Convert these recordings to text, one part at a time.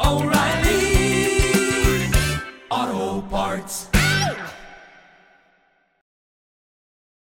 O'Reilly Auto Parts.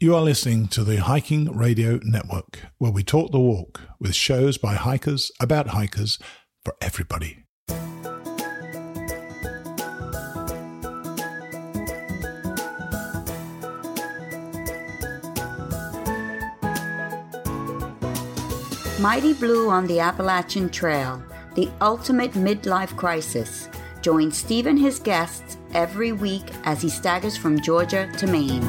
You are listening to the Hiking Radio Network, where we talk the walk with shows by hikers, about hikers, for everybody. Mighty Blue on the Appalachian Trail, the ultimate midlife crisis. Join Steve and his guests every week as he staggers from Georgia to Maine.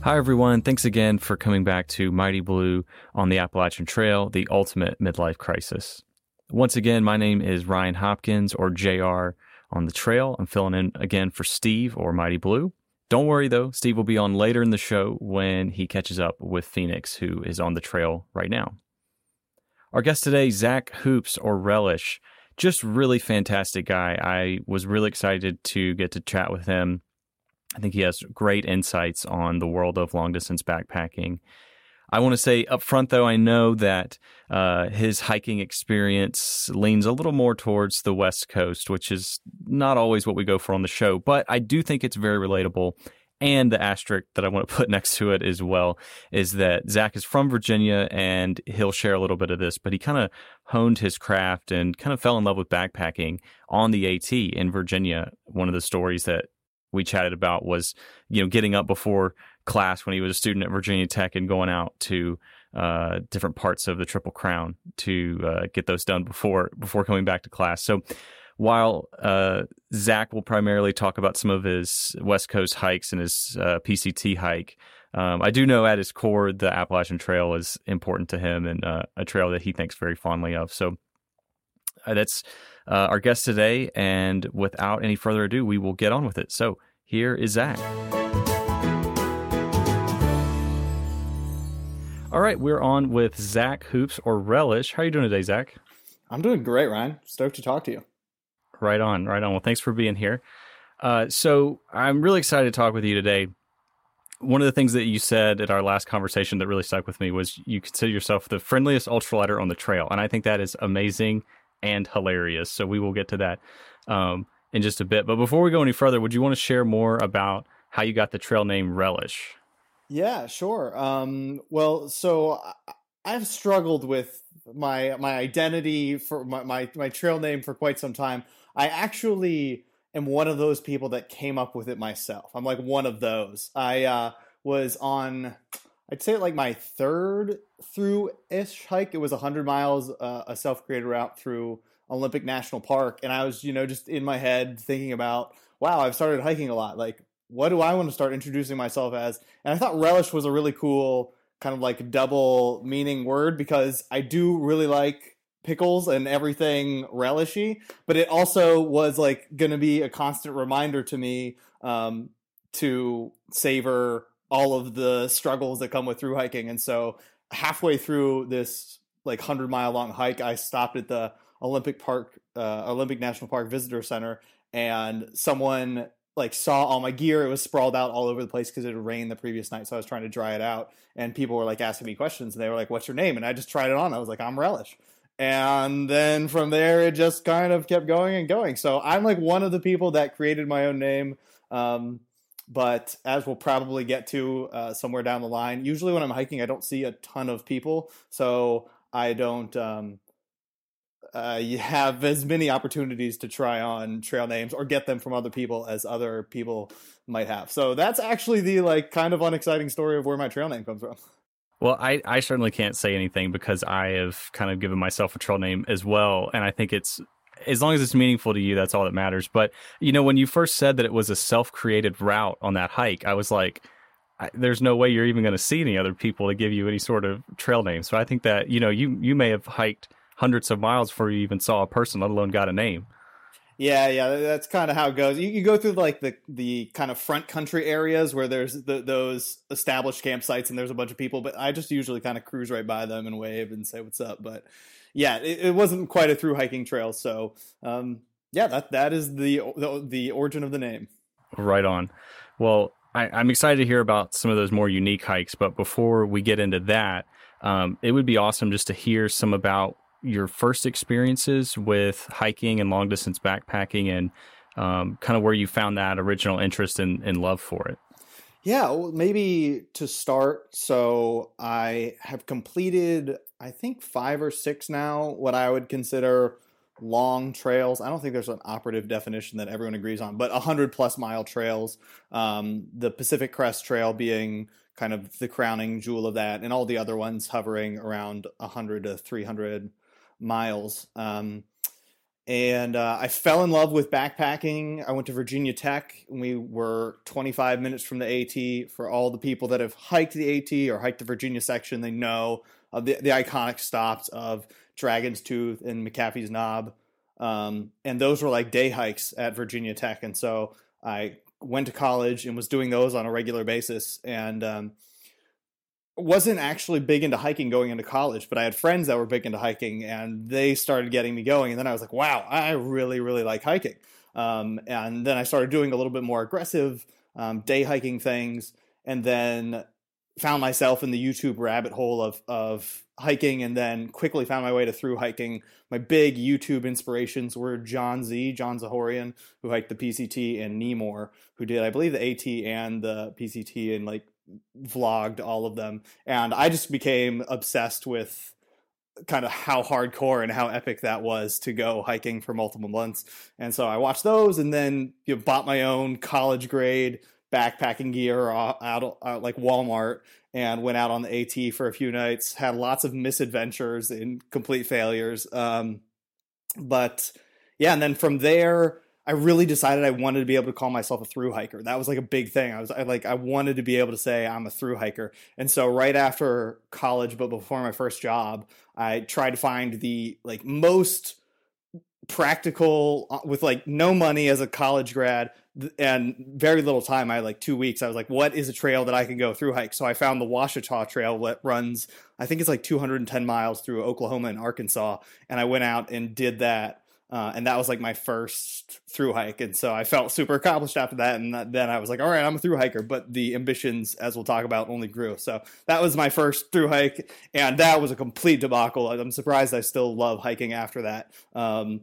Hi, everyone. Thanks again for coming back to Mighty Blue on the Appalachian Trail, the ultimate midlife crisis. Once again, my name is Ryan Hopkins, or JR, on the trail. I'm filling in again for Steve, or Mighty Blue. Don't worry, though. Steve will be on later in the show when he catches up with Phoenix, who is on the trail right now. Our guest today, Zach Hoops, or Relish, just really fantastic guy. I was really excited to get to chat with him. I think he has great insights on the world of long-distance backpacking. I want to say up front, though, I know that his hiking experience leans a little more towards the West Coast, which is not always what we go for on the show, but I do think it's very relatable. And the asterisk that I want to put next to it as well is that Zach is from Virginia, and he'll share a little bit of this, but he kind of honed his craft and kind of fell in love with backpacking on the AT in Virginia. One of the stories that we chatted about was, you know, getting up before class when he was a student at Virginia Tech and going out to different parts of the Triple Crown to get those done before coming back to class. So while Zach will primarily talk about some of his West Coast hikes and his PCT hike, I do know at his core the Appalachian Trail is important to him, and a trail that he thinks very fondly of. So that's our guest today, and without any further ado, we will get on with it. So here is Zach. All right, we're on with Zach Hoops, or Relish. How are you doing today, Zach? I'm doing great, Ryan. Stoked to talk to you. Right on, right on. Well, thanks for being here. So I'm really excited to talk with you today. One of the things that you said at our last conversation that really stuck with me was you consider yourself the friendliest ultralighter on the trail, and I think that is amazing and hilarious. So we will get to that in just a bit. But before we go any further, would you want to share more about how you got the trail name Relish? Yeah, sure. Well, so I've struggled with my identity for my trail name for quite some time. I actually am one of those people that came up with it myself. I'm like one of those. I was on, I'd say, like my third through-ish hike. It was 100 miles, a self-created route through Olympic National Park. And I was, you know, just in my head thinking about, wow, I've started hiking a lot. Like, what do I want to start introducing myself as? And I thought Relish was a really cool kind of like double meaning word, because I do really like pickles and everything relishy, but it also was like going to be a constant reminder to me to savor all of the struggles that come with through hiking. And so halfway through this like 100 mile long hike, I stopped at the Olympic National Park Visitor Center, and someone like saw all my gear. It was sprawled out all over the place because it had rained the previous night, so I was trying to dry it out, and people were like asking me questions, and they were like, what's your name? And I just tried it on. I was like, I'm Relish. And then from there, it just kind of kept going and going. So I'm like one of the people that created my own name, but as we'll probably get to somewhere down the line, usually when I'm hiking, I don't see a ton of people, so I don't you have as many opportunities to try on trail names or get them from other people as other people might have. So that's actually the like kind of unexciting story of where my trail name comes from. Well, I certainly can't say anything because I have kind of given myself a trail name as well. And I think it's, as long as it's meaningful to you, that's all that matters. But, you know, when you first said that it was a self-created route on that hike, I was like, there's no way you're even going to see any other people to give you any sort of trail name. So I think that, you know, you may have hiked hundreds of miles before you even saw a person, let alone got a name. Yeah, that's kind of how it goes. You go through like the kind of front country areas where there's those established campsites and there's a bunch of people, but I just usually kind of cruise right by them and wave and say what's up. But yeah, it wasn't quite a through hiking trail. So that is the origin of the name. Right on. Well, I'm excited to hear about some of those more unique hikes, but before we get into that, it would be awesome just to hear some about your first experiences with hiking and long distance backpacking and kind of where you found that original interest and love for it. Yeah, well, maybe to start. So I have completed, I think 5 or 6 now, what I would consider long trails. I don't think there's an operative definition that everyone agrees on, but 100+ mile trails. The Pacific Crest Trail being kind of the crowning jewel of that, and all the other ones hovering around 100 to 300 miles. I fell in love with backpacking. I went to Virginia Tech. We were 25 minutes from the AT. For all the people that have hiked the AT or hiked the Virginia section, they know of the iconic stops of Dragon's Tooth and McAfee's Knob. And those were like day hikes at Virginia Tech. And so I went to college and was doing those on a regular basis. And, wasn't actually big into hiking going into college, but I had friends that were big into hiking and they started getting me going. And then I was like, wow, I really, really like hiking. And then I started doing a little bit more aggressive day hiking things, and then found myself in the YouTube rabbit hole of hiking, and then quickly found my way to through hiking. My big YouTube inspirations were John Zahorian, who hiked the PCT, and Nemor, who did, I believe, the AT and the PCT and like vlogged all of them. And I just became obsessed with kind of how hardcore and how epic that was to go hiking for multiple months. And so I watched those, and then bought my own college grade backpacking gear out like Walmart, and went out on the AT for a few nights, had lots of misadventures and complete failures. But yeah, and then from there, I really decided I wanted to be able to call myself a thru hiker. That was like a big thing. I wanted to be able to say I'm a thru hiker. And so right after college, but before my first job, I tried to find the like most practical, with like no money as a college grad and very little time. I had like 2 weeks. I was like, what is a trail that I can go thru hike? So I found the Ouachita Trail that runs, I think it's like 210 miles through Oklahoma and Arkansas. And I went out and did that. And that was like my first thru hike. And so I felt super accomplished after that. And then I was like, all right, I'm a thru hiker. But the ambitions, as we'll talk about, only grew. So that was my first thru hike. And that was a complete debacle. I'm surprised I still love hiking after that. That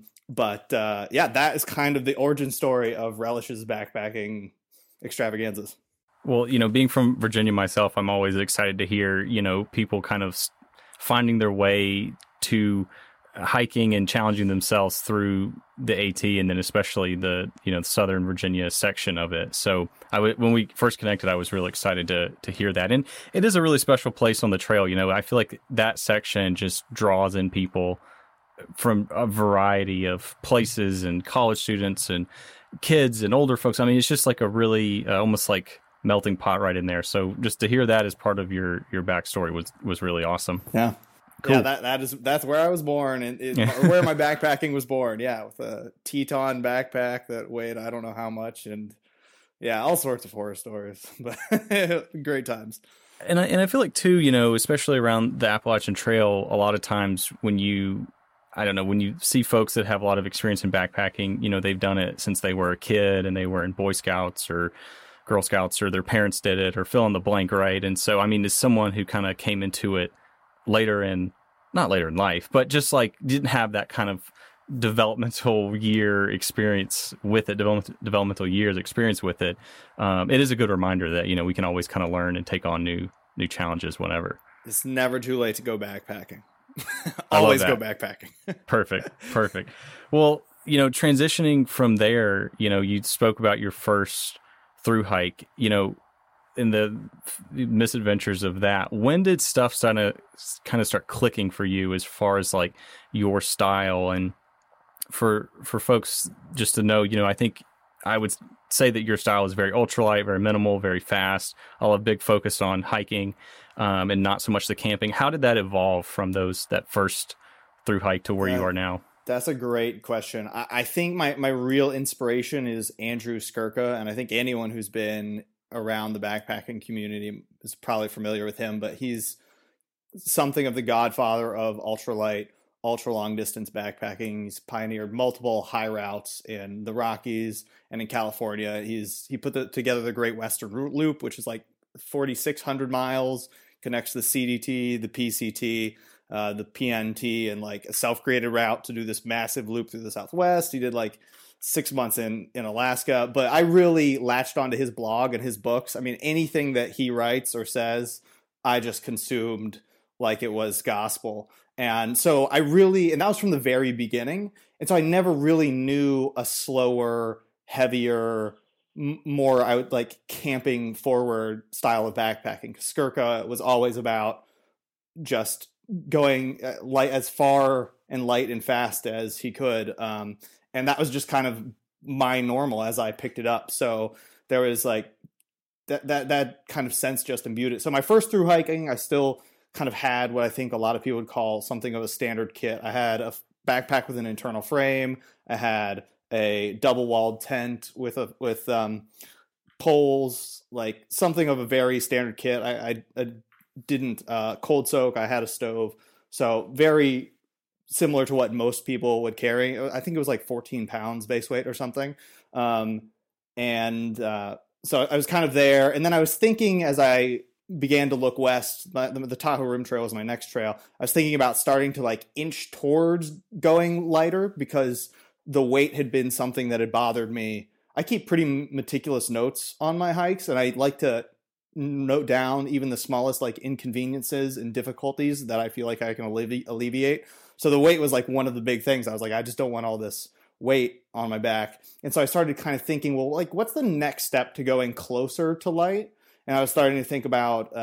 is kind of the origin story of Relish's backpacking extravaganzas. Well, you know, being from Virginia myself, I'm always excited to hear, you know, people kind of finding their way to hiking and challenging themselves through the AT, and then especially the, you know, the Southern Virginia section of it. So when we first connected, I was really excited to hear that. And it is a really special place on the trail. You know, I feel like that section just draws in people from a variety of places, and college students and kids and older folks. I mean, it's just like a really almost like melting pot right in there. So just to hear that as part of your backstory was really awesome. Yeah. Cool. Yeah, that's where I was born, and where my backpacking was born. Yeah, with a Teton backpack that weighed I don't know how much, and yeah, all sorts of horror stories, but great times. And I feel like too, you know, especially around the Appalachian Trail, a lot of times when you see folks that have a lot of experience in backpacking, you know, they've done it since they were a kid, and they were in Boy Scouts or Girl Scouts, or their parents did it, or fill in the blank, right? And so, I mean, as someone who kind of came into it later in life, but just like didn't have that kind of developmental years experience with it. It is a good reminder that, you know, we can always kind of learn and take on new challenges whenever. It's never too late to go backpacking. Always go backpacking. Perfect. Well, you know, transitioning from there, you know, you spoke about your first through hike, you know, in the misadventures of that. When did stuff kind of start clicking for you as far as like your style? And for folks just to know, you know, I think I would say that your style is very ultralight, very minimal, very fast. I'll have big focus on hiking and not so much the camping. How did that evolve from that first through hike to where you are now? That's a great question. I think my real inspiration is Andrew Skurka. And I think anyone who's been around the backpacking community is probably familiar with him, but he's something of the godfather of ultralight, ultra long distance backpacking. He's pioneered multiple high routes in the Rockies and in California. He put together the Great Western Route Loop, which is like 4,600 miles, connects the CDT, the PCT, the PNT, and like a self-created route to do this massive loop through the Southwest. He did like 6 months in Alaska, but I really latched onto his blog and his books. I mean, anything that he writes or says, I just consumed like it was gospel. And so and that was from the very beginning. And so I never really knew a slower, heavier, more, I would like camping forward style of backpacking. Skurka was always about just going light, as far and light and fast as he could. And that was just kind of my normal as I picked it up. So there was like that kind of sense just imbued it. So my first through hiking, I still kind of had what I think a lot of people would call something of a standard kit. I had a backpack with an internal frame. I had a double walled tent with poles, like something of a very standard kit. I didn't cold soak. I had a stove. So very similar to what most people would carry. I think it was like 14 pounds base weight or something. So I was kind of there. And then I was thinking as I began to look west, the Tahoe Rim Trail was my next trail. I was thinking about starting to like inch towards going lighter because the weight had been something that had bothered me. I keep pretty meticulous notes on my hikes, and I like to note down even the smallest like inconveniences and difficulties that I feel like I can alleviate. So the weight was like one of the big things. I was like, I just don't want all this weight on my back. And so I started kind of thinking, well, like what's the next step to going closer to light? And I was starting to think about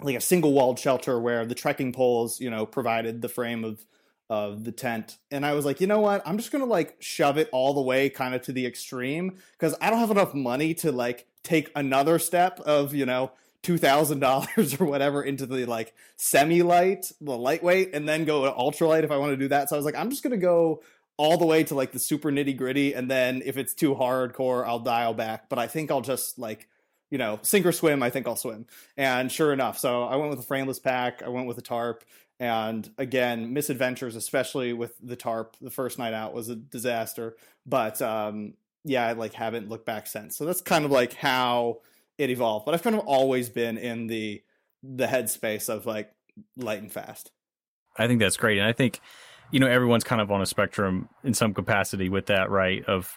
like a single walled shelter where the trekking poles, you know, provided the frame of the tent. And I was like, you know what? I'm just going to like shove it all the way kind of to the extreme because I don't have enough money to like take another step of, you know, $2,000 or whatever into the like semi-light, the lightweight, and then go ultralight if I want to do that. So I was like, I'm just going to go all the way to like the super nitty gritty. And then if it's too hardcore, I'll dial back. But I think I'll just like, you know, sink or swim, I think I'll swim. And sure enough, so I went with a frameless pack. I went with a tarp. And again, misadventures, especially with the tarp. The first night out was a disaster. But I like haven't looked back since. So that's kind of like how it evolved. But I've kind of always been in the headspace of like light and fast. I think that's great. And I think, you know, everyone's kind of on a spectrum in some capacity with that, right? Of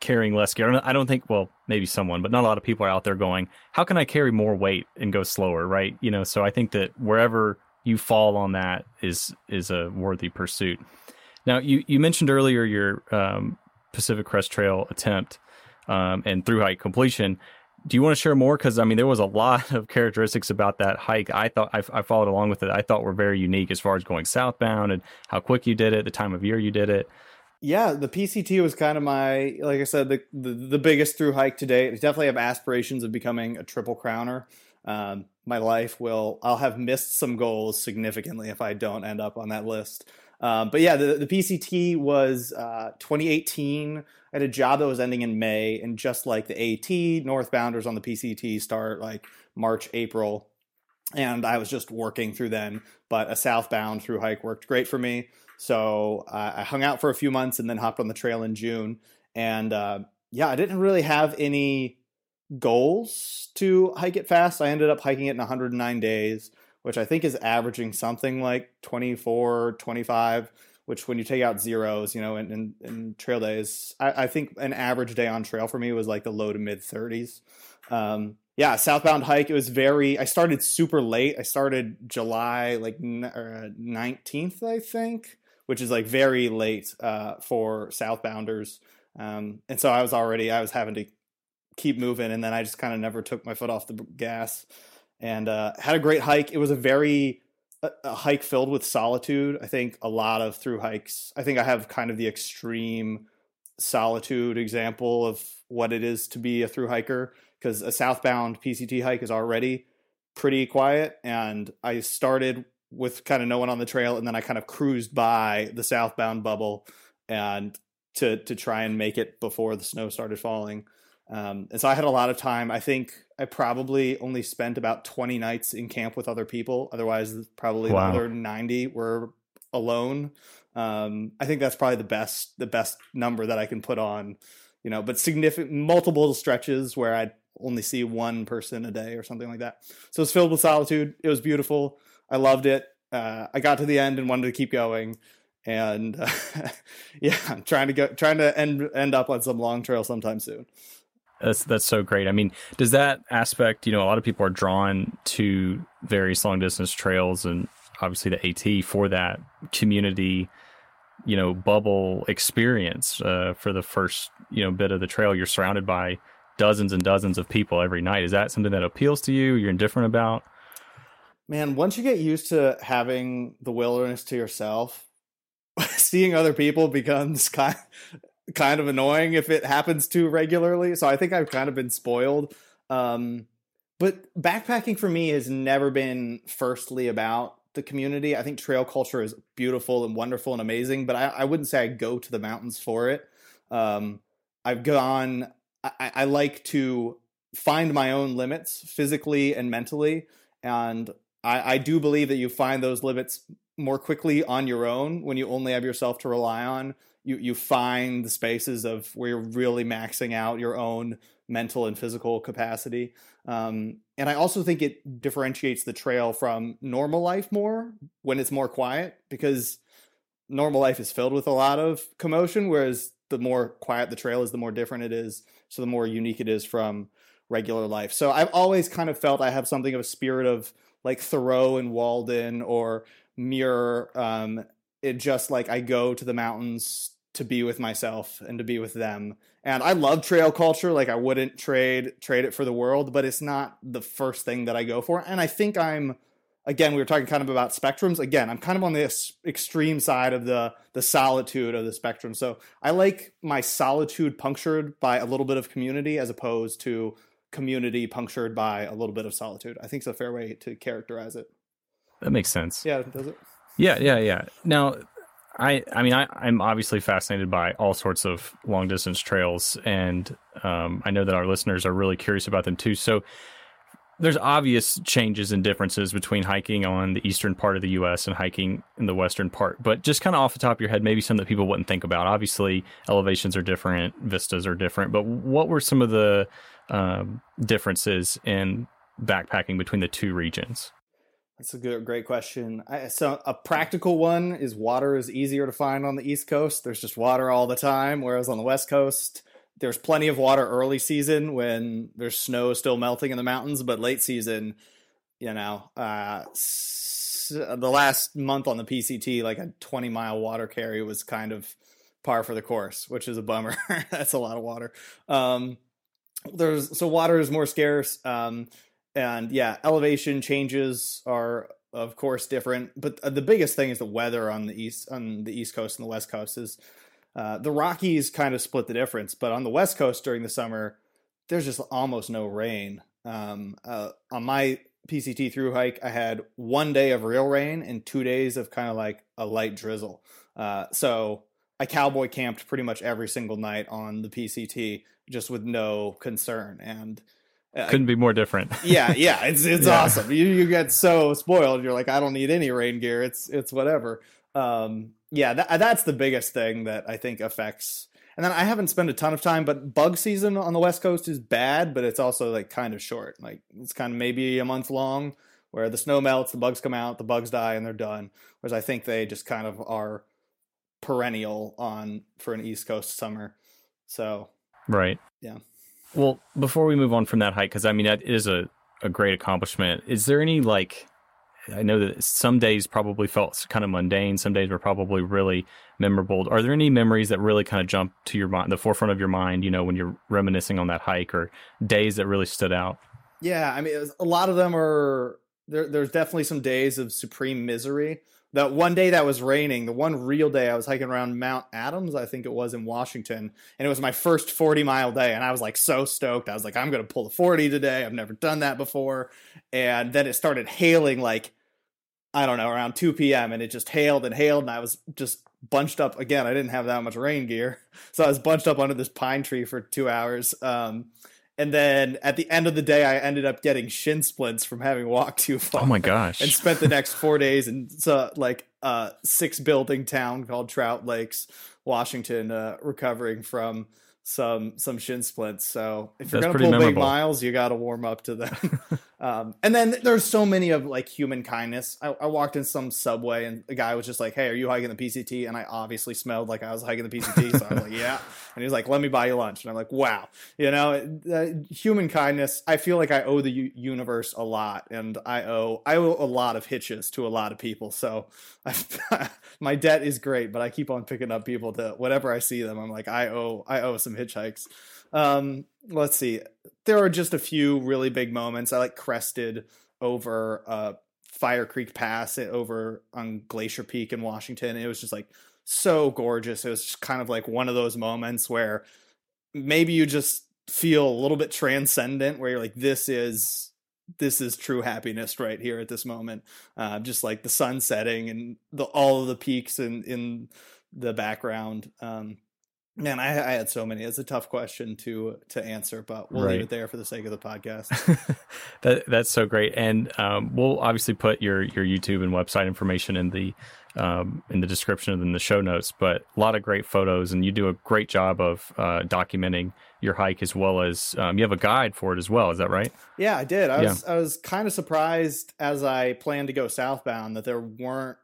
carrying less gear. I don't think, well, maybe someone, but not a lot of people are out there going, how can I carry more weight and go slower, right? You know, so I think that wherever you fall on that is a worthy pursuit. Now, you mentioned earlier your Pacific Crest Trail attempt and through hike completion. Do you want to share more? Because I mean, there was a lot of characteristics about that hike. I thought I followed along with it. I thought were very unique as far as going southbound and how quick you did it, the time of year you did it. Yeah, the PCT was kind of my, like I said, the biggest through hike to date. I definitely have aspirations of becoming a triple crowner. My life I'll have missed some goals significantly if I don't end up on that list. But yeah, the PCT was 2018. I had a job that was ending in May, and just like the AT, northbounders on the PCT start like March, April. And I was just working through then, but a southbound through hike worked great for me. So I hung out for a few months and then hopped on the trail in June. And I didn't really have any goals to hike it fast. I ended up hiking it in 109 days, which I think is averaging something like 24, 25, which when you take out zeros, you know, and trail days, I think an average day on trail for me was like the low to mid 30s. yeah, southbound hike. It was I started super late. I started July 19th, I think, which is very late for southbounders. And so I was having to keep moving, and then I just kind of never took my foot off the gas, and had a great hike. It was a hike filled with solitude. I think a lot of through hikes, I think I have kind of the extreme solitude example of what it is to be a through hiker, because a southbound PCT hike is already pretty quiet. And I started with kind of no one on the trail, and then I kind of cruised by the southbound bubble and to try and make it before the snow started falling. And so I had a lot of time. I think I probably only spent about 20 nights in camp with other people. Otherwise, probably the other 90 were alone. I think that's probably the best number that I can put on, but significant multiple stretches where I'd only see one person a day or something like that. So it's filled with solitude. It was beautiful. I loved it. I got to the end and wanted to keep going. And I'm trying to end up on some long trail sometime soon. That's so great. I mean, does that aspect, a lot of people are drawn to various long distance trails and obviously the AT for that community, bubble experience for the first, bit of the trail. You're surrounded by dozens and dozens of people every night. Is that something that appeals to you? You're indifferent about? Man, once you get used to having the wilderness to yourself, seeing other people becomes kind of annoying if it happens too regularly. So I think I've kind of been spoiled. But backpacking for me has never been firstly about the community. I think trail culture is beautiful and wonderful and amazing, but I wouldn't say I go to the mountains for it. I like to find my own limits physically and mentally. And I do believe that you find those limits more quickly on your own when you only have yourself to rely on. You find the spaces of where you're really maxing out your own mental and physical capacity. And I also think it differentiates the trail from normal life more when it's more quiet, because normal life is filled with a lot of commotion, whereas the more quiet the trail is, the more different it is. So the more unique it is from regular life. So I've always kind of felt I have something of a spirit of Thoreau and Walden or Muir. It just I go to the mountains to be with myself and to be with them. And I love trail culture. I wouldn't trade it for the world, but it's not the first thing that I go for. And I think we were talking kind of about spectrums. Again, I'm kind of on this extreme side of the solitude of the spectrum. So I like my solitude punctured by a little bit of community as opposed to community punctured by a little bit of solitude. I think it's a fair way to characterize it. That makes sense. Yeah, does it? Yeah. Now, I'm obviously fascinated by all sorts of long distance trails, and I know that our listeners are really curious about them too. So there's obvious changes and differences between hiking on the eastern part of the U.S. and hiking in the western part, but just kind of off the top of your head, maybe some that people wouldn't think about. Obviously, elevations are different, vistas are different, but what were some of the differences in backpacking between the two regions? That's a great question. So a practical one is water is easier to find on the East Coast. There's just water all the time, whereas on the West Coast, there's plenty of water early season when there's snow still melting in the mountains, but late season, the last month on the PCT, a 20-mile water carry was kind of par for the course, which is a bummer. That's a lot of water. So water is more scarce. And yeah, elevation changes are of course different, but the biggest thing is the weather on the East Coast and the West Coast is the Rockies kind of split the difference. But on the West Coast during the summer, there's just almost no rain. On my PCT through hike, I had 1 day of real rain and 2 days of kind of a light drizzle. So I cowboy camped pretty much every single night on the PCT, just with no concern. And couldn't be more different. Yeah, it's yeah. Awesome. You get so spoiled. You're I don't need any rain gear. It's whatever. That's the biggest thing that I think affects. And then I haven't spent a ton of time, but bug season on the West Coast is bad, but it's also kind of short. It's kind of maybe a month long, where the snow melts, the bugs come out, the bugs die, and they're done. Whereas I think they just kind of are perennial for an East Coast summer. So right, yeah. Well, before we move on from that hike, because I mean, that is a great accomplishment. Is there any, like, I know that some days probably felt kind of mundane. Some days were probably really memorable. Are there any memories that really kind of jump to your mind, the forefront of your mind, you know, when you're reminiscing on that hike, or days that really stood out? Yeah. I mean, a lot of them are, there's definitely some days of supreme misery. That one day that was raining, the one real day I was hiking around Mount Adams, I think it was, in Washington, and it was my first 40-mile day, and I was, like, so stoked. I was like, I'm going to pull the 40 today. I've never done that before. And then it started hailing, like, I don't know, around 2 p.m., and it just hailed and hailed, and I was just bunched up. Again, I didn't have that much rain gear, so I was bunched up under this pine tree for 2 hours. And then at the end of the day, I ended up getting shin splints from having walked too far. Oh my gosh. And spent the next 4 days in six building town called Trout Lakes, Washington, recovering from some shin splints. So if you're going to pull big miles, you got to warm up to them. And then there's so many of, like, human kindness. I walked in some Subway and a guy was just like, hey, are you hiking the PCT? And I obviously smelled like I was hiking the PCT. So I was like, yeah. And he was like, let me buy you lunch. And I'm like, wow, you know, human kindness. I feel like I owe the universe a lot, and I owe a lot of hitches to a lot of people. So my debt is great, but I keep on picking up people to whatever I see them. I'm like, I owe some hitchhikes. Let's see. There are just a few really big moments. I crested over Fire Creek Pass over on Glacier Peak in Washington. It was just so gorgeous. It was just kind of one of those moments where maybe you just feel a little bit transcendent, where you're like, this is true happiness right here at this moment. Just like the sun setting and all of the peaks in the background. Man, I had so many. It's a tough question to answer, but we'll leave it there for the sake of the podcast. That's so great, and we'll obviously put your YouTube and website information in the description and in the show notes. But a lot of great photos, and you do a great job of documenting your hike, as well as you have a guide for it as well. Is that right? Yeah, I did. I was kind of surprised as I planned to go southbound that there weren't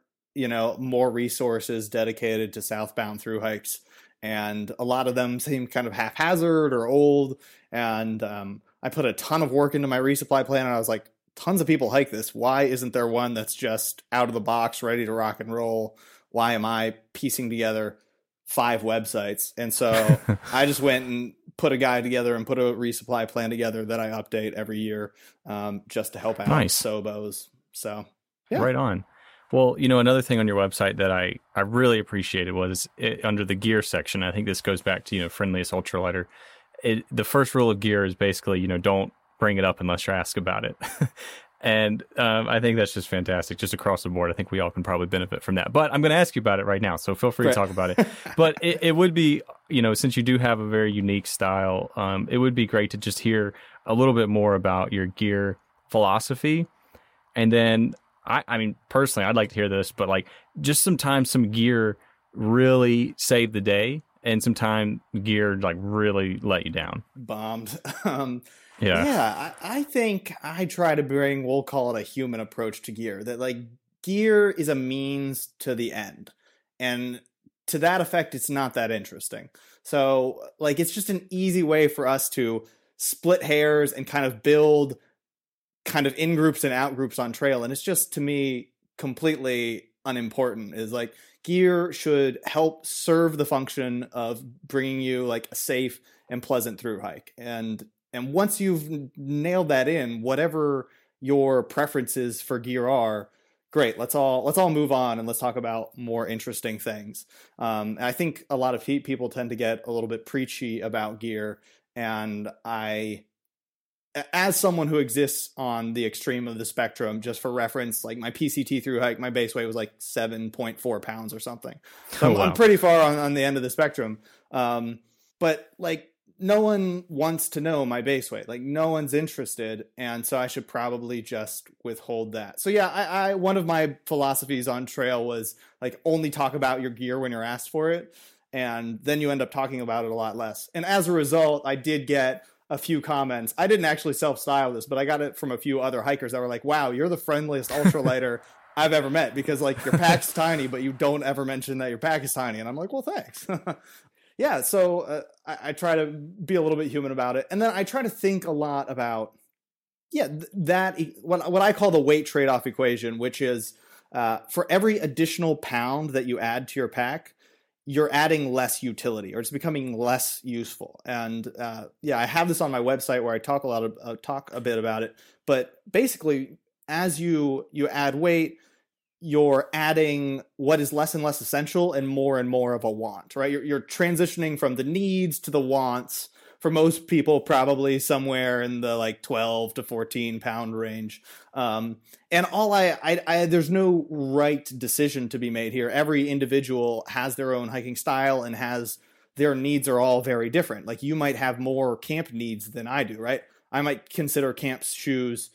more resources dedicated to southbound through hikes. And a lot of them seem kind of haphazard or old. And I put a ton of work into my resupply plan. And I was like, tons of people hike this. Why isn't there one that's just out of the box, ready to rock and roll? Why am I piecing together 5 websites? And so I just went and put a guide together and put a resupply plan together that I update every year just to help out SOBOs. So, yeah. Right on. Well, another thing on your website that I really appreciated was under the gear section. I think this goes back to, friendliest ultralighter. The first rule of gear is basically, don't bring it up unless you're asked about it. And I think that's just fantastic, just across the board. I think we all can probably benefit from that. But I'm going to ask you about it right now, so feel free to talk about it. But it would be, since you do have a very unique style, it would be great to just hear a little bit more about your gear philosophy. And then I mean, personally, I'd like to hear this, but just sometimes some gear really saved the day, and sometimes gear really let you down. Bombed. Yeah. I think I try to bring, we'll call it a human approach to gear, that gear is a means to the end. And to that effect, it's not that interesting. So it's just an easy way for us to split hairs and kind of build kind of in groups and out groups on trail. And it's just, to me, completely unimportant. Is gear should help serve the function of bringing you a safe and pleasant through hike. And once you've nailed that in, whatever your preferences for gear are, great. Let's all move on and let's talk about more interesting things. And I think a lot of people tend to get a little bit preachy about gear. And as someone who exists on the extreme of the spectrum, just for reference, my PCT through hike, my base weight was 7.4 pounds or something. So I'm pretty far on the end of the spectrum. But no one wants to know my base weight. No one's interested. And so I should probably just withhold that. So yeah, I one of my philosophies on trail was only talk about your gear when you're asked for it. And then you end up talking about it a lot less. And as a result, I did get a few comments. I didn't actually self-style this, but I got it from a few other hikers that were like, wow, you're the friendliest ultralighter I've ever met, because your pack's tiny, but you don't ever mention that your pack is tiny. And I'm like, well, thanks. yeah, so I try to be a little bit human about it. And then I try to think a lot about, what I call the weight trade-off equation, which is for every additional pound that you add to your pack, you're adding less utility, or it's becoming less useful. And I have this on my website where I talk a bit about it. But basically, as you add weight, you're adding what is less and less essential and more of a want, right? You're transitioning from the needs to the wants. For most people, probably somewhere in the 12 to 14 pound range. And all I there's no right decision to be made here. Every individual has their own hiking style and their needs are all very different. Like, you might have more camp needs than I do, right? I might consider camp shoes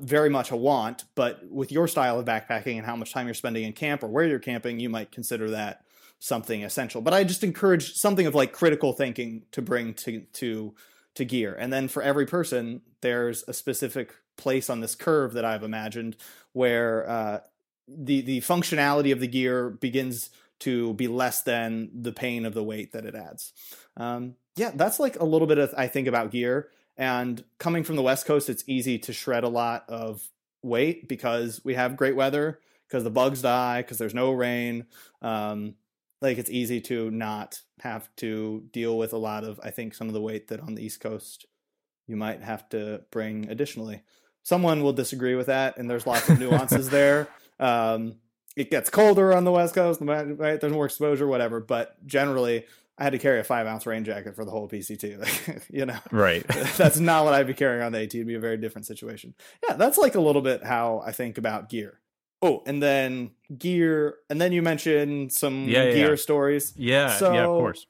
very much a want, but with your style of backpacking and how much time you're spending in camp or where you're camping, you might consider that something essential. But I just encourage something of critical thinking to bring to gear. And then for every person, there's a specific place on this curve that I've imagined where the functionality of the gear begins to be less than the pain of the weight that it adds. That's a little bit of, I think, about gear. And coming from the West Coast, it's easy to shred a lot of weight because we have great weather, because the bugs die, because there's no rain. It's easy to not have to deal with a lot of, I think, some of the weight that on the East Coast you might have to bring additionally. Someone will disagree with that, and there's lots of nuances there. It gets colder on the West Coast, right? There's more exposure, whatever. But generally, I had to carry a 5-ounce rain jacket for the whole PCT. Right? That's not what I'd be carrying on the AT. It'd be a very different situation. Yeah, that's a little bit how I think about gear. Oh, and then gear, and then you mentioned some gear stories. Of course.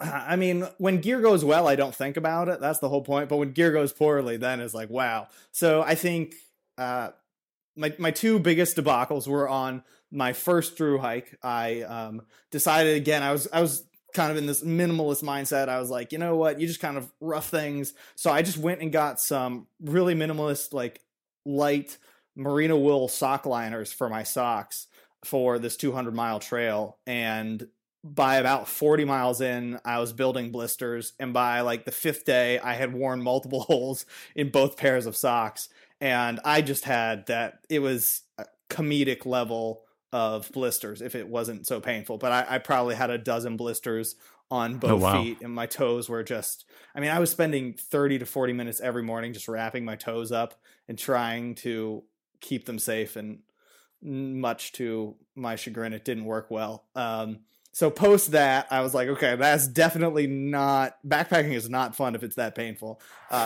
I mean, when gear goes well, I don't think about it. That's the whole point. But when gear goes poorly, then it's wow. So I think my two biggest debacles were on my first thru hike. I decided again, I was kind of in this minimalist mindset. I was like, you know what? You just kind of rough things. So I just went and got some really minimalist, light merino wool sock liners for my socks for this 200-mile trail. And by about 40 miles in, I was building blisters. And by the fifth day, I had worn multiple holes in both pairs of socks. And I just had that. It was a comedic level of blisters if it wasn't so painful. But I probably had a dozen blisters on both feet, and my toes were just, I was spending 30 to 40 minutes every morning just wrapping my toes up and trying to keep them safe, and much to my chagrin, it didn't work well. So post that, I was like, okay, that's definitely not, backpacking is not fun if it's that painful.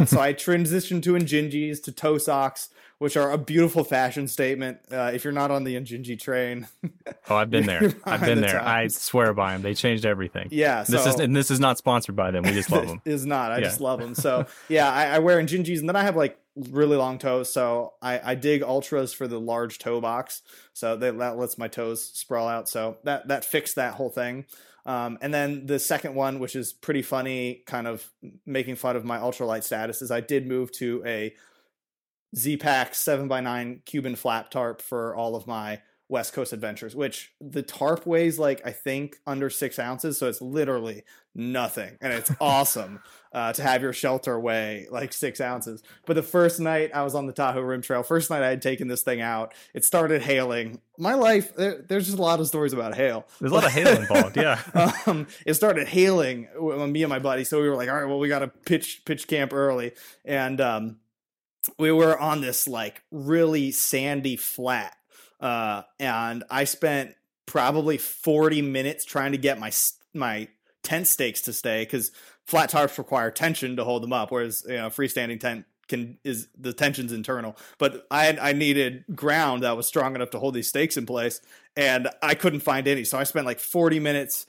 So I transitioned to Njinjis, to toe socks, which are a beautiful fashion statement. If you're not on the Njinji train. Oh, I've been there. I swear by them. They changed everything. Yeah. So, this is not sponsored by them. We just love them. It is not. I just love them. So I wear Njinjis, and then I have really long toes. So I dig ultras for the large toe box. So that lets my toes sprawl out. So that fixed that whole thing. And then the second one, which is pretty funny, kind of making fun of my ultralight status, is I did move to a Z-Pack 7x9 Cuban flap tarp for all of my West Coast adventures, which the tarp weighs I think under 6 ounces. So it's literally nothing. And it's awesome to have your shelter weigh 6 ounces. But the first night I was on the Tahoe Rim Trail, first night I had taken this thing out, it started hailing. My life, there's just a lot of stories about hail. There's a lot of hail involved. Yeah. It started hailing me and my buddy. So we were all right, well, we got to pitch camp early. And we were on this really sandy flat. And I spent probably 40 minutes trying to get my tent stakes to stay, because flat tarps require tension to hold them up, whereas a freestanding tent is the tension's internal. But I needed ground that was strong enough to hold these stakes in place, and I couldn't find any. So I spent 40 minutes,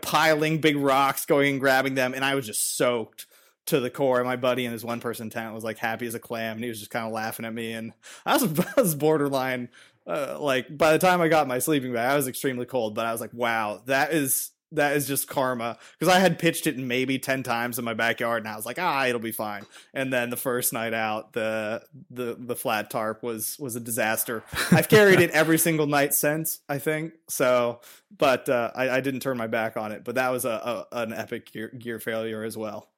piling big rocks, going and grabbing them, and I was just soaked to the core. My buddy in his one person tent was happy as a clam, and he was just kind of laughing at me, and I was borderline. By the time I got my sleeping bag, I was extremely cold, but I was wow, that is that is just karma, because I had pitched it maybe 10 times in my backyard, and I was like, it'll be fine. And then the first night out, the flat tarp was a disaster. I've carried it every single night since, I think. So, but I didn't turn my back on it. But that was an epic gear failure as well.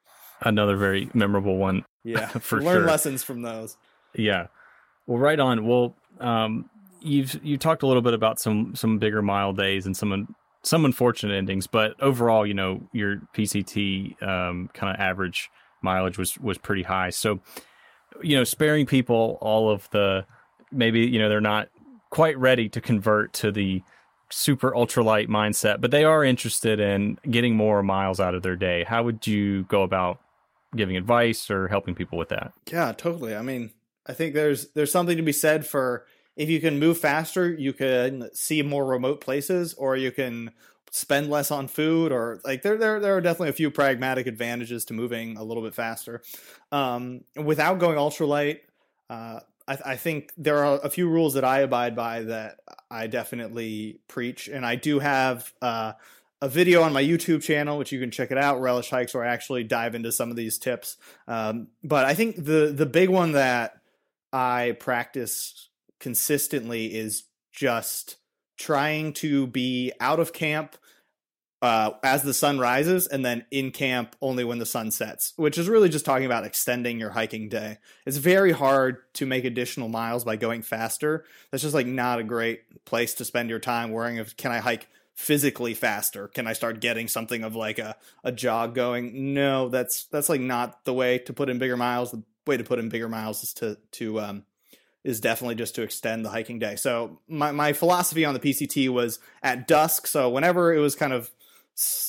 Another very memorable one. Yeah, for sure. Learn lessons from those. Yeah. Well, right on. Well, you talked a little bit about some bigger mile days and some unfortunate endings, but overall, you know, your PCT kind of average mileage was pretty high. So, you know, sparing people all of the, maybe, you know, they're not quite ready to convert to the super ultralight mindset, but they are interested in getting more miles out of their day. How would you go about giving advice or helping people with that? Yeah, totally. I mean, I think there's something to be said for, if you can move faster, you can see more remote places, or you can spend less on food, or like there are definitely a few pragmatic advantages to moving a little bit faster. Without going ultralight, I think there are a few rules that I abide by that I definitely preach. And I do have a video on my YouTube channel, which you can check it out, Relish Hikes, where I actually dive into some of these tips. But I think the big one that I practice consistently is just trying to be out of camp as the sun rises, and then in camp only when the sun sets, which is really just talking about extending your hiking day. It's very hard to make additional miles by going faster. That's just like not a great place to spend your time worrying of, can I hike physically faster? Can I start getting something of like a jog going? No, that's like not the way to put in bigger miles. The way to put in bigger miles is is definitely just to extend the hiking day. So my philosophy on the PCT was at dusk. So whenever it was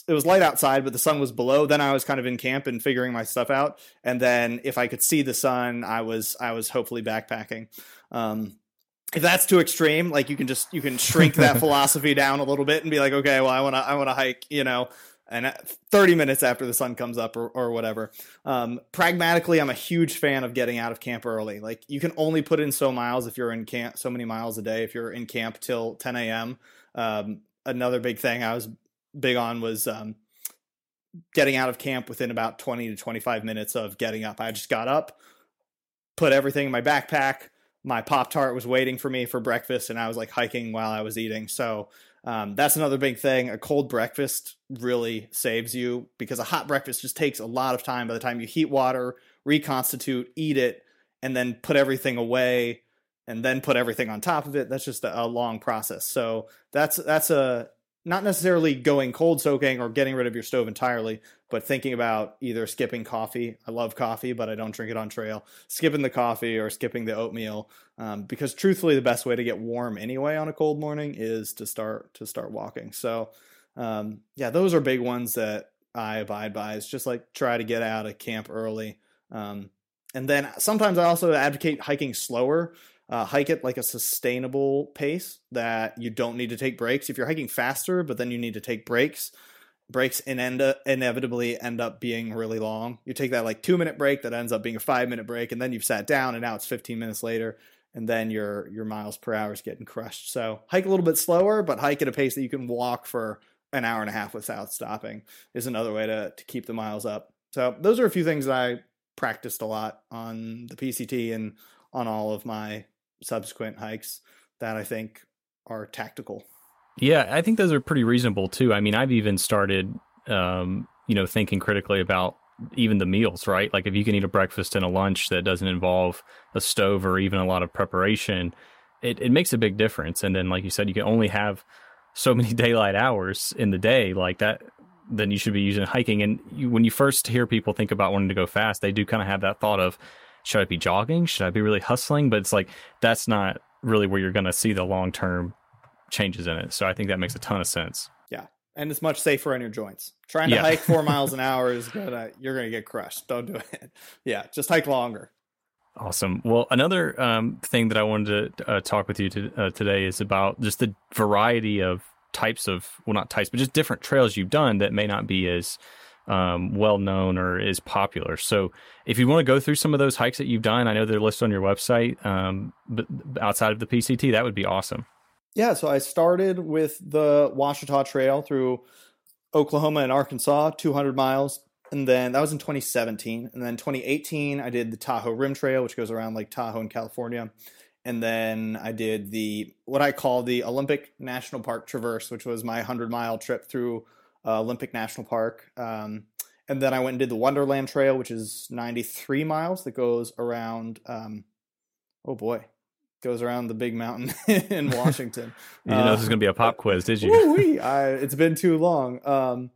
it was light outside, but the sun was below, then I was kind of in camp and figuring my stuff out. And then if I could see the sun, I was hopefully backpacking. If that's too extreme, like you can shrink that philosophy down a little bit and be like, okay, well, I want to hike, you know, and 30 minutes after the sun comes up or whatever. Pragmatically, I'm a huge fan of getting out of camp early. Like, you can only put in so miles if you're in camp, so many miles a day if you're in camp till 10 a.m. Another big thing I was big on was getting out of camp within about 20 to 25 minutes of getting up. I just got up, put everything in my backpack. My Pop-Tart was waiting for me for breakfast, and I was like hiking while I was eating. So that's another big thing. A cold breakfast really saves you, because a hot breakfast just takes a lot of time by the time you heat water, reconstitute, eat it, and then put everything away, and then put everything on top of it. That's just a long process. So that's a not necessarily going cold soaking or getting rid of your stove entirely, but thinking about either skipping coffee. I love coffee, but I don't drink it on trail. Skipping the coffee or skipping the oatmeal, because truthfully, the best way to get warm anyway on a cold morning is to start walking. So those are big ones that I abide by. It's just like try to get out of camp early. And then sometimes I also advocate hiking slower. Hike at like a sustainable pace that you don't need to take breaks. If you're hiking faster, but then you need to take breaks inevitably end up being really long. You take that like 2-minute break that ends up being a 5-minute break, and then you've sat down and now it's 15 minutes later, and then your miles per hour is getting crushed. So hike a little bit slower, but hike at a pace that you can walk for an hour and a half without stopping is another way to keep the miles up. So those are a few things that I practiced a lot on the PCT and on all of my subsequent hikes that I think are tactical. Yeah, I think those are pretty reasonable too. I mean, I've even started, thinking critically about even the meals, right? Like if you can eat a breakfast and a lunch that doesn't involve a stove or even a lot of preparation, it makes a big difference. And then, like you said, you can only have so many daylight hours in the day like that, then you should be using hiking. And when you first hear people think about wanting to go fast, they do kind of have that thought of, should I be jogging? Should I be really hustling? But it's like, that's not really where you're going to see the long-term changes in it. So I think that makes a ton of sense. Yeah. And it's much safer on your joints. Trying to hike 4 miles an hour is you're going to get crushed. Don't do it. Yeah. Just hike longer. Awesome. Well, another thing that I wanted to talk with you today is about just the variety of just different trails you've done that may not be as well-known or is popular. So if you want to go through some of those hikes that you've done, I know they're listed on your website, but outside of the PCT, that would be awesome. Yeah, so I started with the Ouachita Trail through Oklahoma and Arkansas, 200 miles. And then that was in 2017. And then 2018, I did the Tahoe Rim Trail, which goes around Lake Tahoe in California. And then I did the, what I call the Olympic National Park Traverse, which was my 100-mile trip through Olympic National Park. And then I went and did the Wonderland Trail, which is 93 miles that goes around, goes around the big mountain in Washington. You didn't know this was going to be a pop quiz, did you? It's been too long.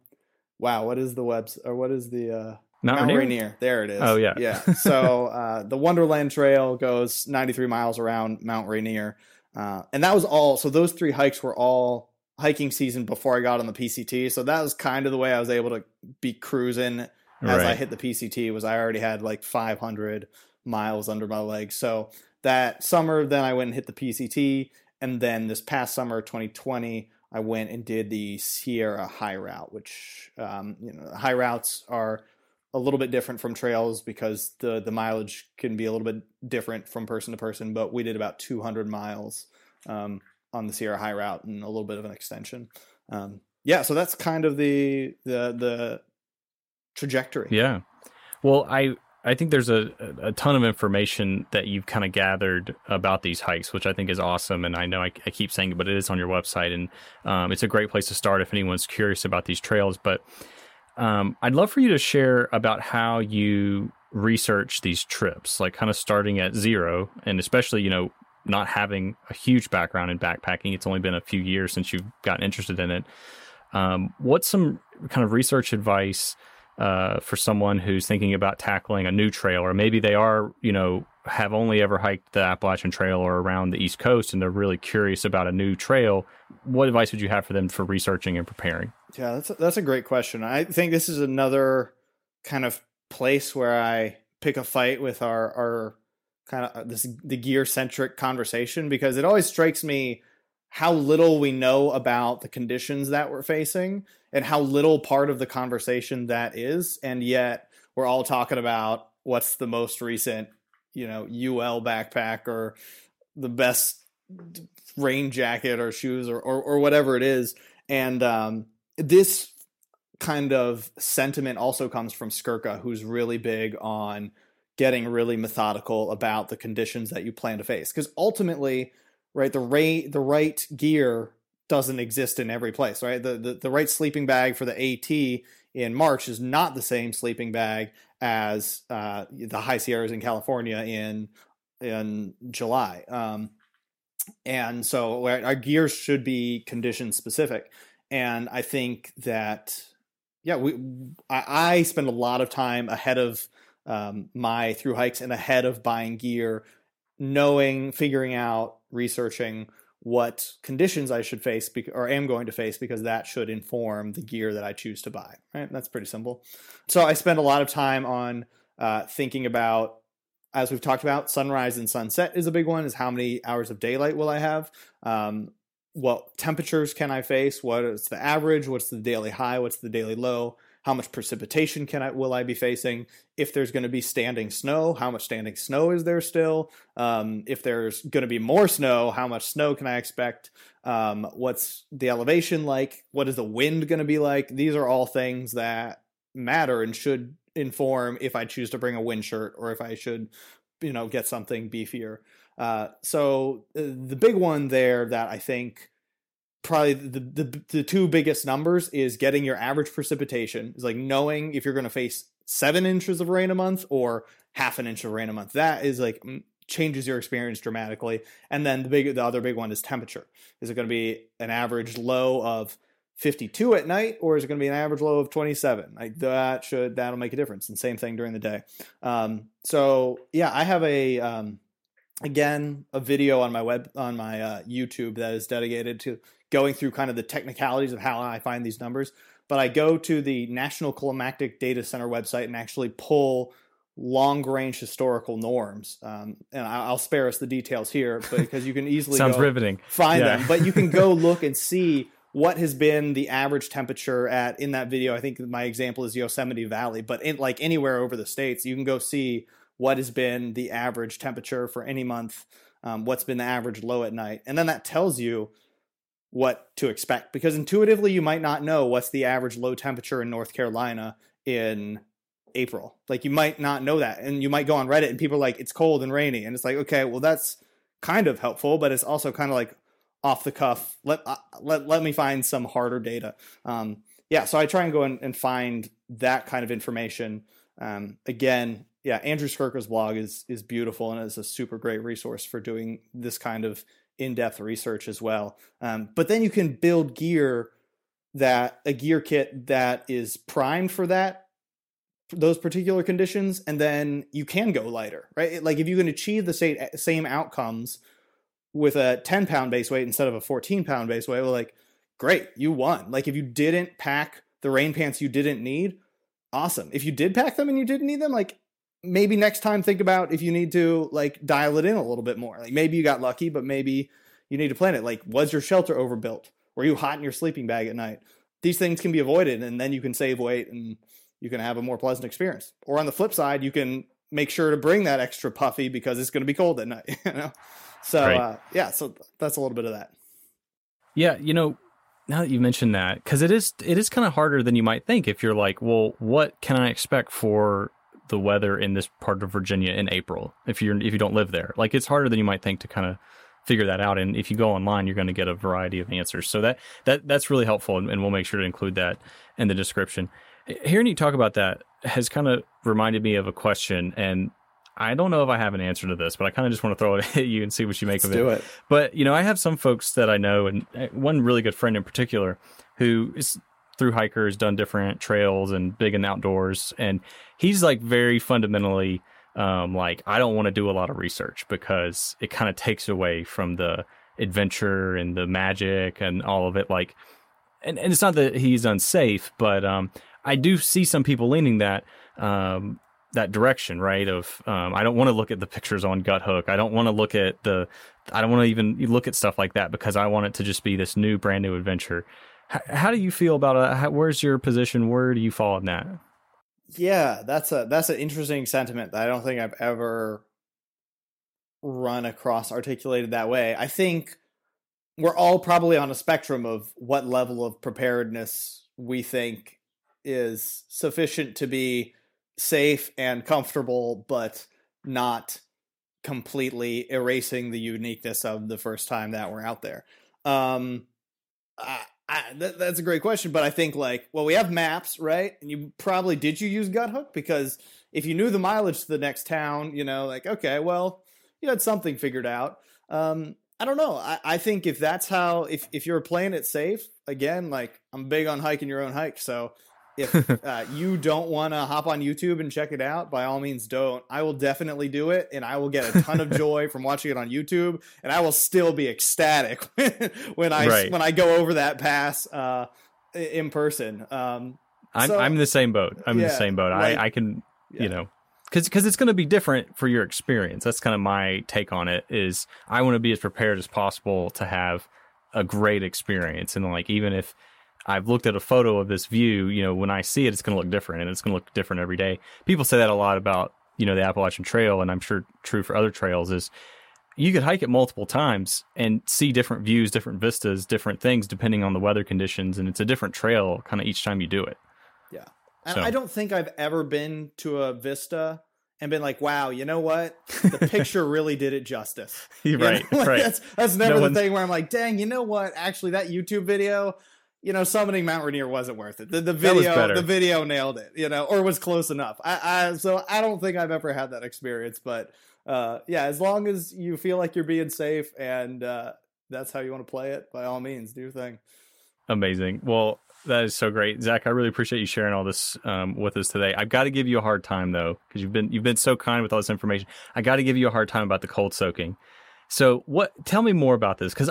What is the Mount Rainier. There it is. Oh, yeah. Yeah. So the Wonderland Trail goes 93 miles around Mount Rainier. And that was all. So those three hikes were all hiking season before I got on the PCT. So that was kind of the way I was able to be cruising as I hit the PCT, was I already had 500 miles under my legs. So that summer, then I went and hit the PCT. And then this past summer, 2020, I went and did the Sierra High Route, which, high routes are a little bit different from trails because the mileage can be a little bit different from person to person, but we did about 200 miles on the Sierra High Route and a little bit of an extension. So that's kind of the trajectory. Yeah. Well, I think there's a ton of information that you've kind of gathered about these hikes, which I think is awesome. And I know I keep saying it, but it is on your website, and it's a great place to start if anyone's curious about these trails. But I'd love for you to share about how you research these trips, kind of starting at zero, and especially, not having a huge background in backpacking. It's only been a few years since you've gotten interested in it. What's some kind of research advice for someone who's thinking about tackling a new trail, or maybe they are, have only ever hiked the Appalachian Trail or around the East Coast, and they're really curious about a new trail? What advice would you have for them for researching and preparing? Yeah, that's a great question. I think this is another kind of place where I pick a fight with our kind of the gear centric conversation, because it always strikes me how little we know about the conditions that we're facing and how little part of the conversation that is. And yet we're all talking about what's the most recent, UL backpack or the best rain jacket or shoes or whatever it is. And this kind of sentiment also comes from Skurka, who's really big on getting really methodical about the conditions that you plan to face. Because ultimately, the right gear doesn't exist in every place, right? The right sleeping bag for the AT in March is not the same sleeping bag as the high Sierras in California in July. And so our gear should be condition specific. And I think that, I spend a lot of time ahead of my through hikes and ahead of buying gear, figuring out, researching what conditions I should face or am going to face, because that should inform the gear that I choose to buy, right? That's pretty simple. So I spend a lot of time on thinking about, as we've talked about, sunrise and sunset is a big one, is how many hours of daylight will I have? What temperatures can I face? What is the average? What's the daily high? What's the daily low? How much precipitation will I be facing? If there's going to be standing snow, how much standing snow is there still? If there's going to be more snow, how much snow can I expect? What's the elevation like? What is the wind going to be like? These are all things that matter and should inform if I choose to bring a wind shirt or if I should, get something beefier. So the big one there that I think probably the two biggest numbers is getting your average precipitation. It's knowing if you're going to face 7 inches of rain a month or half an inch of rain a month. That is changes your experience dramatically. And then the other big one is temperature. Is it going to be an average low of 52 at night, or is it going to be an average low of 27? That'll make a difference. And same thing during the day. I have a video on my YouTube that is dedicated to going through kind of the technicalities of how I find these numbers. But I go to the National Climatic Data Center website and actually pull long-range historical norms. And I'll spare us the details here, because you can easily Sounds riveting. Find them. But you can go look and see what has been the average temperature in that video. I think my example is Yosemite Valley, but anywhere over the states, you can go see what has been the average temperature for any month, what's been the average low at night. And then that tells you what to expect, because intuitively you might not know what's the average low temperature in North Carolina in April. Like, you might not know that, and you might go on Reddit and people are like, it's cold and rainy, and it's like, okay, well, that's kind of helpful, but it's also kind of like off the cuff. Let me find some harder data. So I try and go and find that kind of information. Andrew Skurka's blog is beautiful, and it's a super great resource for doing this kind of in-depth research as well. But then you can build a gear kit that is primed for those particular conditions, and then you can go lighter, right? Like, if you can achieve the same outcomes with a 10-pound base weight instead of a 14-pound base weight, well, like, great, you won. Like, if you didn't pack the rain pants you didn't need, awesome. If you did pack them and you didn't need them, like, maybe next time think about if you need to, like, dial it in a little bit more. Like, maybe you got lucky, but maybe you need to plan it. Like, was your shelter overbuilt? Were you hot in your sleeping bag at night? These things can be avoided, and then you can save weight and you can have a more pleasant experience. Or on the flip side, you can make sure to bring that extra puffy because it's going to be cold at night, you know? So, right. So that's a little bit of that. Yeah, you know, now that you mentioned that, because it is kind of harder than you might think if you're like, well, what can I expect for the weather in this part of Virginia in April if you don't live there? Like, it's harder than you might think to kind of figure that out. And if you go online, you're going to get a variety of answers. So that's really helpful, and we'll make sure to include that in the description. Hearing you talk about that has kind of reminded me of a question, and I don't know if I have an answer to this, but I kind of just want to throw it at you and see what you make of it. Let's do it. But, you know, I have some folks that I know, and one really good friend in particular who is through hikers, done different trails and big in outdoors. And he's like very fundamentally I don't want to do a lot of research because it kind of takes away from the adventure and the magic and all of it. Like, and it's not that he's unsafe, but I do see some people leaning that direction, right? Of, I don't want to look at the pictures on Guthook. I don't want to I don't want to even look at stuff like that because I want it to just be this new, brand new adventure. How do you feel about it? Where's your position? Where do you fall on that? Yeah, that's an interesting sentiment that I don't think I've ever run across articulated that way. I think we're all probably on a spectrum of what level of preparedness we think is sufficient to be safe and comfortable, but not completely erasing the uniqueness of the first time that we're out there. That's a great question, but I think we have maps, right? And you probably, did you use Guthook? Because if you knew the mileage to the next town, you know, like, okay, well, you had something figured out. I don't know. I think if that's how, if you're playing it safe, again, like, I'm big on hiking your own hike. So if you don't want to hop on YouTube and check it out, by all means, don't. I will definitely do it, and I will get a ton of joy from watching it on YouTube, and I will still be ecstatic when I go over that pass in person. I'm the same boat. Right? I can, you know, because it's going to be different for your experience. That's kind of my take on it. Is I want to be as prepared as possible to have a great experience, and like, even if I've looked at a photo of this view, you know, when I see it, it's going to look different, and it's going to look different every day. People say that a lot about, you know, the Appalachian Trail, and I'm sure true for other trails, is you could hike it multiple times and see different views, different vistas, different things, depending on the weather conditions. And it's a different trail kind of each time you do it. Yeah. So, I don't think I've ever been to a vista and been like, wow, you know what? The picture really did it justice. You right. Know? Like, right. That's never the thing where I'm like, dang, you know what? Actually, that YouTube video, you know, summiting Mount Rainier wasn't worth it. The video nailed it, you know, or was close enough. So I don't think I've ever had that experience, but as long as you feel like you're being safe and that's how you want to play it, by all means, do your thing. Amazing. Well, that is so great, Zach. I really appreciate you sharing all this with us today. I've got to give you a hard time though, because you've been so kind with all this information. I got to give you a hard time about the cold soaking. So, tell me more about this, because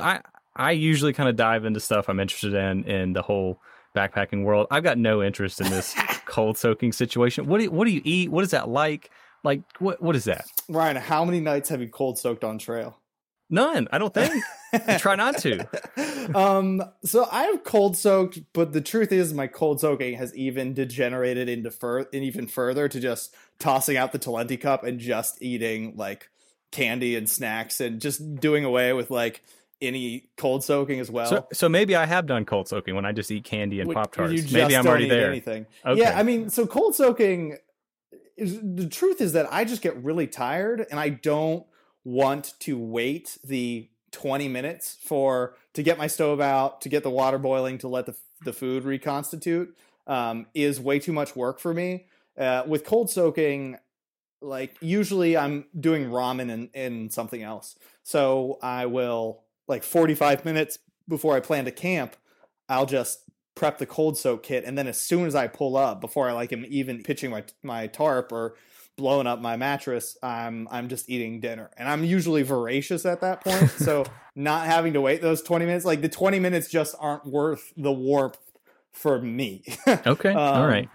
I usually kind of dive into stuff I'm interested in the whole backpacking world. I've got no interest in this cold soaking situation. What do you eat? What is that like? Like, what is that? Ryan, how many nights have you cold soaked on trail? None, I don't think. I try not to. So I have cold soaked, but the truth is my cold soaking has even degenerated into even further to just tossing out the Talenti cup and just eating like candy and snacks and just doing away with like any cold soaking as well. So maybe I have done cold soaking when I just eat candy and Pop-Tarts. Maybe I'm already there. Anything. Okay. Yeah, I mean, so cold soaking, the truth is that I just get really tired and I don't want to wait the 20 minutes to get my stove out, to get the water boiling, to let the food reconstitute, is way too much work for me. With cold soaking, like usually I'm doing ramen and something else. So I will, like 45 minutes before I plan to camp, I'll just prep the cold soak kit. And then as soon as I pull up, before I like am even pitching my tarp or blowing up my mattress, I'm just eating dinner. And I'm usually voracious at that point. So not having to wait those 20 minutes, like the 20 minutes just aren't worth the warmth for me. Okay. All right.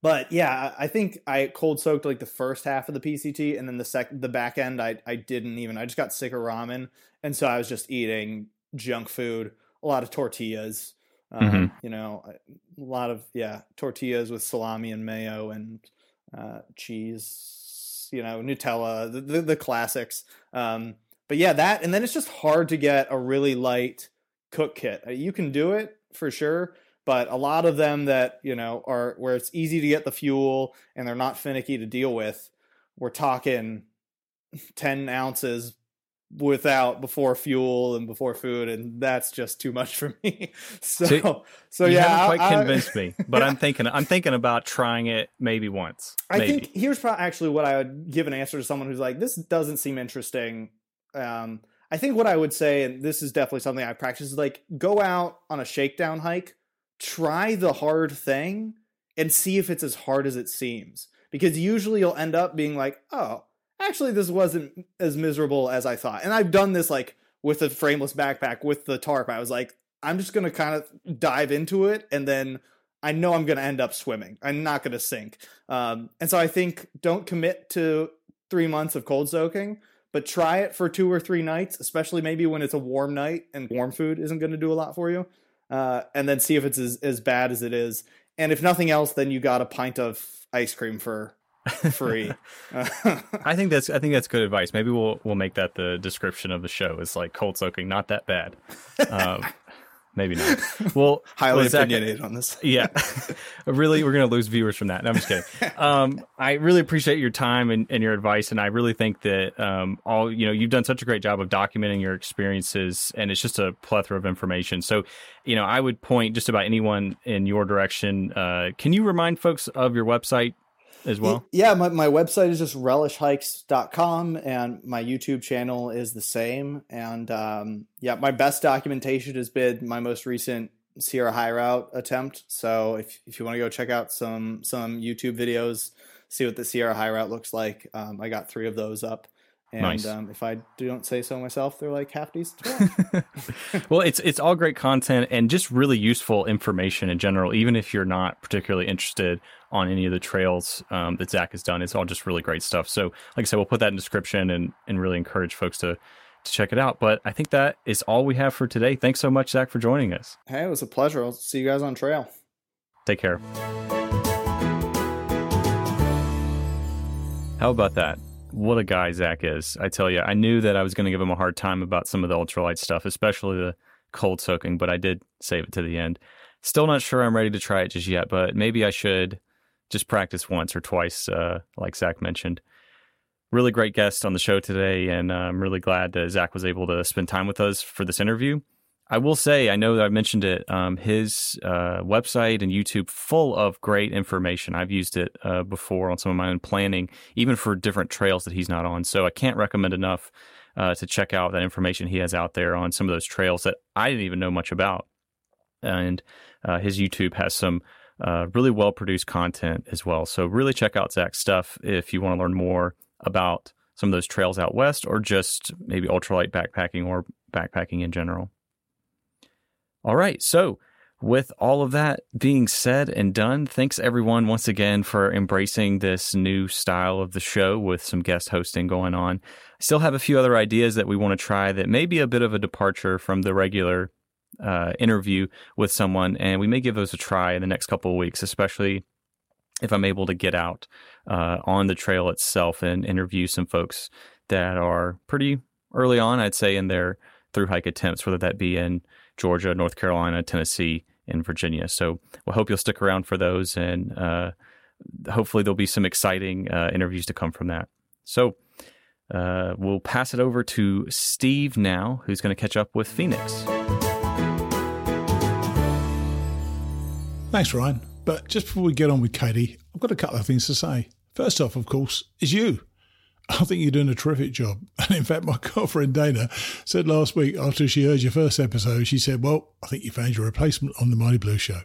But yeah, I think I cold soaked like the first half of the PCT, and then the back end, I didn't even. I just got sick of ramen, and so I was just eating junk food, a lot of tortillas, tortillas with salami and mayo and cheese, Nutella, the classics. But yeah, that, and then it's just hard to get a really light cook kit. You can do it for sure. But a lot of them that, are where it's easy to get the fuel and they're not finicky to deal with, we're talking 10 ounces before fuel and before food. And that's just too much for me. So you haven't quite convinced me, but yeah. I'm thinking about trying it maybe once. I think here's probably actually what I would give an answer to someone who's like, this doesn't seem interesting. I think what I would say, and this is definitely something I practice, is like go out on a shakedown hike. Try the hard thing and see if it's as hard as it seems, because usually you'll end up being like, oh, actually this wasn't as miserable as I thought. And I've done this like with a frameless backpack with the tarp. I was like, I'm just going to kind of dive into it. And then I know I'm going to end up swimming. I'm not going to sink. And so I think don't commit to 3 months of cold soaking, but try it for 2 or 3 nights, especially maybe when it's a warm night and warm food isn't going to do a lot for you. And then see if it's as bad as it is. And if nothing else, then you got a pint of ice cream for free. I think that's good advice. Maybe we'll make that the description of the show. It's like cold soaking, not that bad. Maybe not. Well, highly opinionated on this. Yeah. Really, we're going to lose viewers from that. No, I'm just kidding. I really appreciate your time and your advice. And I really think that you've done such a great job of documenting your experiences, and it's just a plethora of information. So, I would point just about anyone in your direction. Can you remind folks of your website as well? Yeah. My website is just relishhikes.com, and my YouTube channel is the same. And my best documentation has been my most recent Sierra High Route attempt. So if you want to go check out some YouTube videos, see what the Sierra High Route looks like. I got 3 of those up. And nice. If I don't say so myself, they're like half decent. Well, it's all great content and just really useful information in general, even if you're not particularly interested on any of the trails that Zach has done. It's all just really great stuff. So like I said, we'll put that in the description and really encourage folks to check it out. But I think that is all we have for today. Thanks so much, Zach, for joining us. Hey, it was a pleasure. I'll see you guys on trail. Take care. How about that? What a guy Zach is. I tell you, I knew that I was going to give him a hard time about some of the ultralight stuff, especially the cold soaking, but I did save it to the end. Still not sure I'm ready to try it just yet, but maybe I should just practice once or twice, like Zach mentioned. Really great guest on the show today, and I'm really glad that Zach was able to spend time with us for this interview. I will say, I know that I mentioned it, his website and YouTube full of great information. I've used it before on some of my own planning, even for different trails that he's not on. So I can't recommend enough to check out that information he has out there on some of those trails that I didn't even know much about. And his YouTube has some really well-produced content as well. So really check out Zach's stuff if you want to learn more about some of those trails out west, or just maybe ultralight backpacking or backpacking in general. All right, so with all of that being said and done, thanks everyone once again for embracing this new style of the show with some guest hosting going on. I still have a few other ideas that we want to try that may be a bit of a departure from the regular interview with someone, and we may give those a try in the next couple of weeks, especially if I'm able to get out on the trail itself and interview some folks that are pretty early on, I'd say, in their through-hike attempts, whether that be in Georgia, North Carolina, Tennessee, and Virginia. So we'll hope you'll stick around for those, and hopefully there'll be some exciting interviews to come from that. So we'll pass it over to Steve now, who's going to catch up with Phoenix. Thanks, Ryan. But just before we get on with Katie, I've got a couple of things to say. First off, of course, is you. I think you're doing a terrific job. And in fact, my girlfriend Dana said last week after she heard your first episode, she said, well, I think you found your replacement on the Mighty Blue show.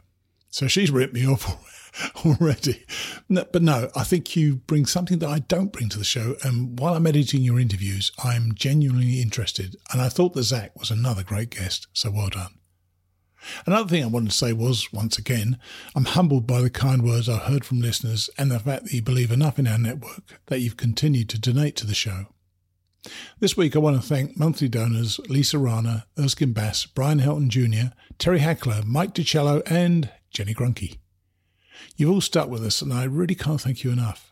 So she's ripped me off already. No, but no, I think you bring something that I don't bring to the show. And while I'm editing your interviews, I'm genuinely interested. And I thought that Zach was another great guest. So well done. Another thing I wanted to say was, once again, I'm humbled by the kind words I've heard from listeners and the fact that you believe enough in our network that you've continued to donate to the show. This week I want to thank monthly donors Lisa Rana, Erskine Bass, Brian Helton Jr., Terry Hackler, Mike DiCello and Jenny Grunke. You've all stuck with us and I really can't thank you enough.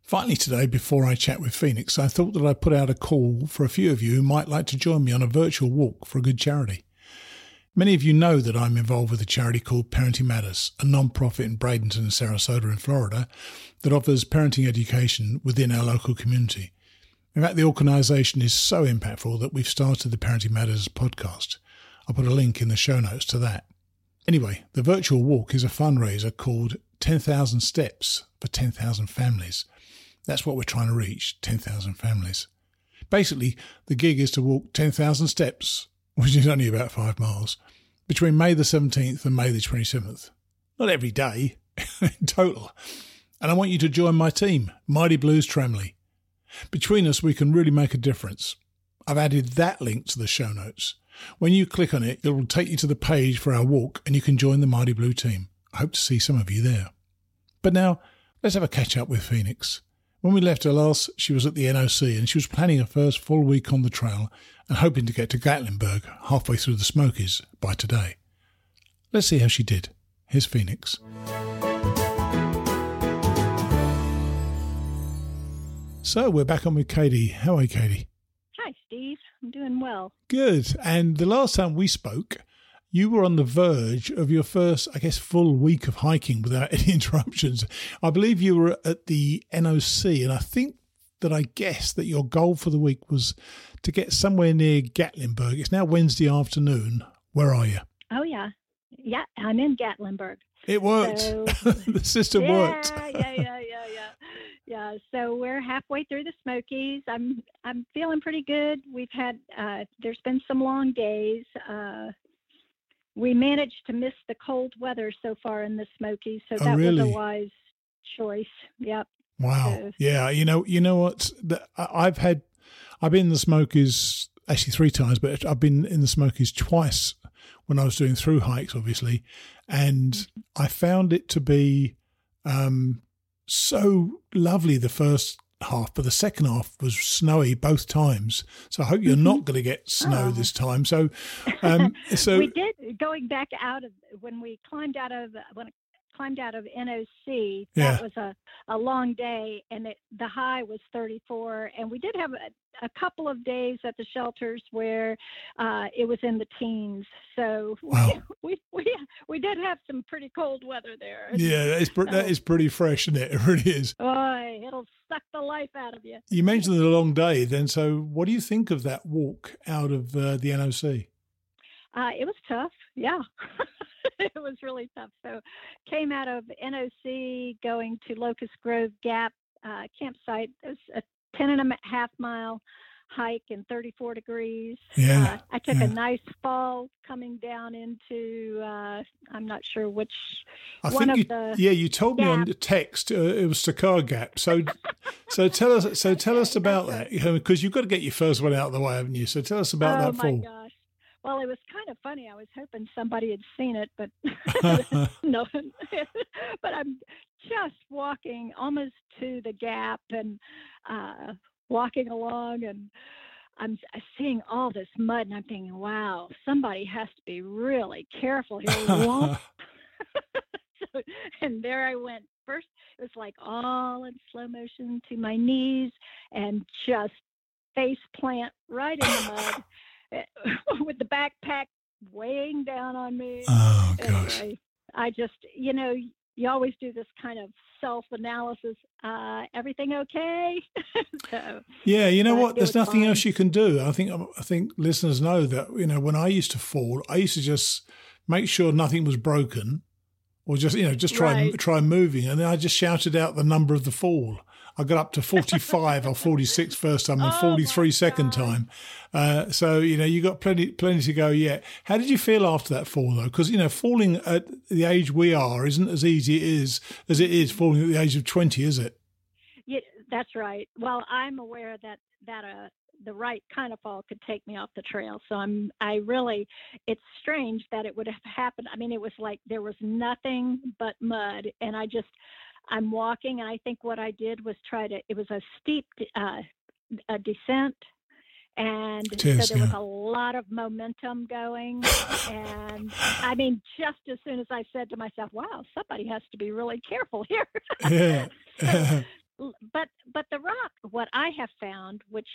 Finally today, before I chat with Phoenix, I thought that I'd put out a call for a few of you who might like to join me on a virtual walk for a good charity. Many of you know that I'm involved with a charity called Parenting Matters, a non-profit in Bradenton and Sarasota in Florida that offers parenting education within our local community. In fact, the organisation is so impactful that we've started the Parenting Matters podcast. I'll put a link in the show notes to that. Anyway, the virtual walk is a fundraiser called 10,000 Steps for 10,000 Families. That's what we're trying to reach, 10,000 families. Basically, the gig is to walk 10,000 steps, which is only about 5 miles, between May the 17th and May the 27th. Not every day, in total. And I want you to join my team, Mighty Blues Tramley. Between us, we can really make a difference. I've added that link to the show notes. When you click on it, it will take you to the page for our walk and you can join the Mighty Blue team. I hope to see some of you there. But now, let's have a catch-up with Phoenix. When we left her last, she was at the NOC and she was planning her first full week on the trail and hoping to get to Gatlinburg, halfway through the Smokies, by today. Let's see how she did. Here's Phoenix. So we're back on with Katie. How are you, Katie? Hi, Steve. I'm doing well. Good. And the last time we spoke, you were on the verge of your first, I guess, full week of hiking without any interruptions. I believe you were at the NOC, and I think that I guessed that your goal for the week was to get somewhere near Gatlinburg. It's now Wednesday afternoon. Where are you? Oh, yeah. Yeah, I'm in Gatlinburg. It worked. So, the system worked. Yeah. So we're halfway through the Smokies. I'm feeling pretty good. We've had, there's been some long days. We managed to miss the cold weather so far in the Smokies, so that really was a wise choice. Yep. Wow. So. Yeah. You know what? I've been in the Smokies actually 3 times, but I've been in the Smokies twice when I was doing through hikes, obviously, and I found it to be so lovely the first half, but the second half was snowy both times. So I hope you're not going to get snow this time. So, we did going back out of when I climbed out of NOC. Yeah. That was a long day, and the high was 34. And we did have a couple of days at the shelters where it was in the teens. So wow. we did have some pretty cold weather there. Yeah, that is pretty fresh, isn't it? It really is. Oh, it'll suck the life out of you. You mentioned the long day then. So what do you think of that walk out of the NOC? It was tough. Yeah. It was really tough. So came out of NOC going to Locust Grove Gap campsite. It was a 10.5 mile hike in 34 degrees. Yeah. I took a nice fall coming down into, I'm not sure which one of the. Yeah, you told me on the text it was Sakar Gap. So tell us about that, because you've got to get your first one out of the way, haven't you? So tell us about that fall. Gosh. Well, it was kind of funny. I was hoping somebody had seen it, but no. But I'm just walking almost to the gap and walking along, and I'm seeing all this mud, and I'm thinking, wow, somebody has to be really careful here. And there I went. First, it was like all in slow motion to my knees and just face plant right in the mud. with the backpack weighing down on me. Oh, gosh. I just, you know, you always do this kind of self-analysis. Everything okay? So, yeah, you know what? There's nothing else you can do. I think listeners know that, you know, when I used to fall, I used to just make sure nothing was broken or just, you know, just try moving. And then I just shouted out the number of the fall. I got up to 45 or 46 first time and 43 second time. So, you know, you got plenty to go yet. How did you feel after that fall, though? Because, you know, falling at the age we are isn't as easy as it is falling at the age of 20, is it? Yeah, that's right. Well, I'm aware that the right kind of fall could take me off the trail. So it's strange that it would have happened. I mean, it was like there was nothing but mud, and I'm walking, and I think what I did was it was a steep a descent, and so there was a lot of momentum going. And I mean, just as soon as I said to myself, wow, somebody has to be really careful here. Yeah. but the rock, what I have found, which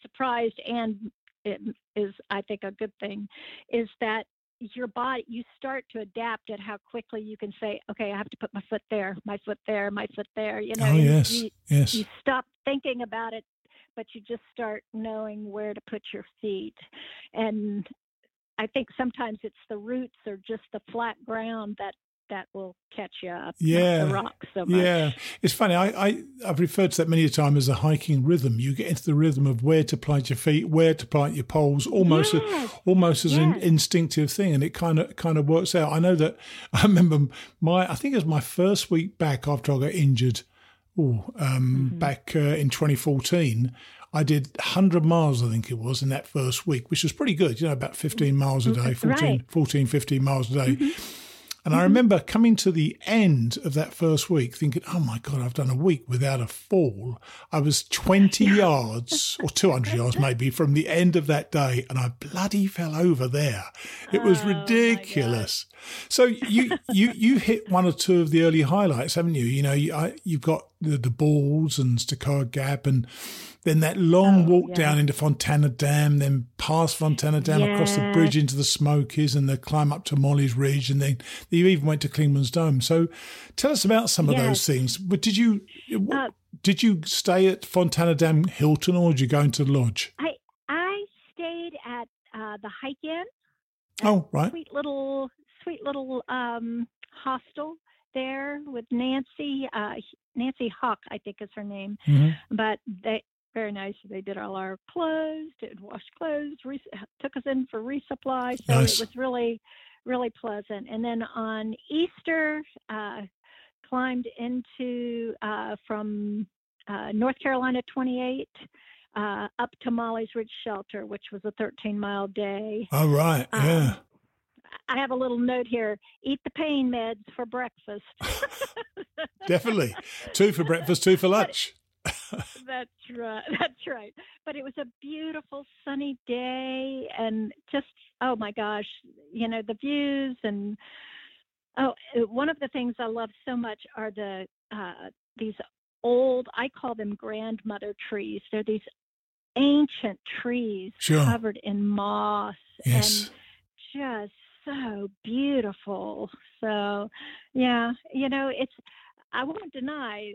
surprised and it is, I think, a good thing, is that your body, you start to adapt at how quickly you can say, okay, I have to put my foot there, my foot there, my foot there. You know, you stop thinking about it, but you just start knowing where to put your feet. And I think sometimes it's the roots or just the flat ground that will catch you up. Yeah. The rocks so much. Yeah. It's funny. I've referred to that many a time as a hiking rhythm. You get into the rhythm of where to plant your feet, where to plant your poles, almost as an instinctive thing. And it kind of works out. I know that I remember I think it was my first week back after I got injured back in 2014. I did 100 miles, I think it was, in that first week, which was pretty good. You know, about 15 miles a day, 15 miles a day. Mm-hmm. And I remember coming to the end of that first week thinking, oh, my God, I've done a week without a fall. I was 20 yards or 200 yards maybe from the end of that day, and I bloody fell over there. It was ridiculous. So you hit one or two of the early highlights, haven't you? You know, you've got the Balls and Tahoe Gap, and then that long walk down into Fontana Dam, then past Fontana Dam across the bridge into the Smokies, and the climb up to Molly's Ridge, and then you even went to Klingman's Dome. So tell us about some of those things. But did you stay at Fontana Dam Hilton, or did you go into the lodge? I stayed at the Hike Inn. Sweet little hostel there with Nancy. Nancy Hawk, I think is her name. Mm-hmm. But very nice. They did all our clothes, did wash clothes, took us in for resupply. So nice. It was really, really pleasant. And then on Easter, climbed into from North Carolina 28 up to Molly's Ridge Shelter, which was a 13-mile day. All right. Yeah. I have a little note here. Eat the pain meds for breakfast. Definitely. 2 for breakfast, 2 for lunch. That's right. But it was a beautiful sunny day, and just, oh my gosh, you know, the views. And one of the things I love so much are the these old, I call them grandmother trees. They're these ancient trees covered in moss and just so beautiful. So, yeah, you know, I won't deny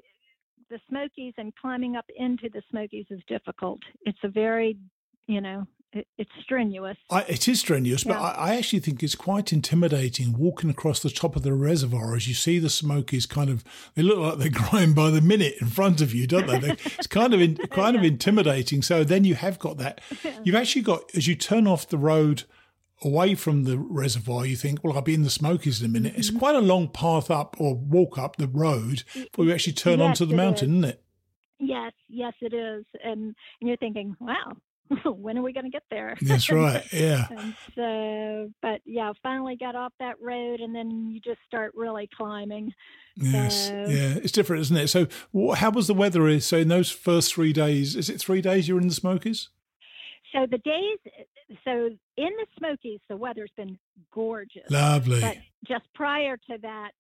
the Smokies and climbing up into the Smokies is difficult. It's a very, you know, it's strenuous. It is strenuous, but I actually think it's quite intimidating walking across the top of the reservoir as you see the Smokies kind of, they look like they're growing by the minute in front of you, don't they? It's kind of intimidating. So then you have got that. You've actually got, as you turn off the road away from the reservoir, you think, well, I'll be in the Smokies in a minute. Mm-hmm. It's quite a long path up or walk up the road before you actually turn onto the mountain, isn't it? Yes, it is. And you're thinking, wow, when are we going to get there? That's right, yeah. Finally got off that road, and then you just start really climbing. Yes, it's different, isn't it? So how was the weather? So in those first 3 days, is it 3 days you were in the Smokies? So the days, so in the Smokies, the weather's been gorgeous. Lovely. But just prior to that,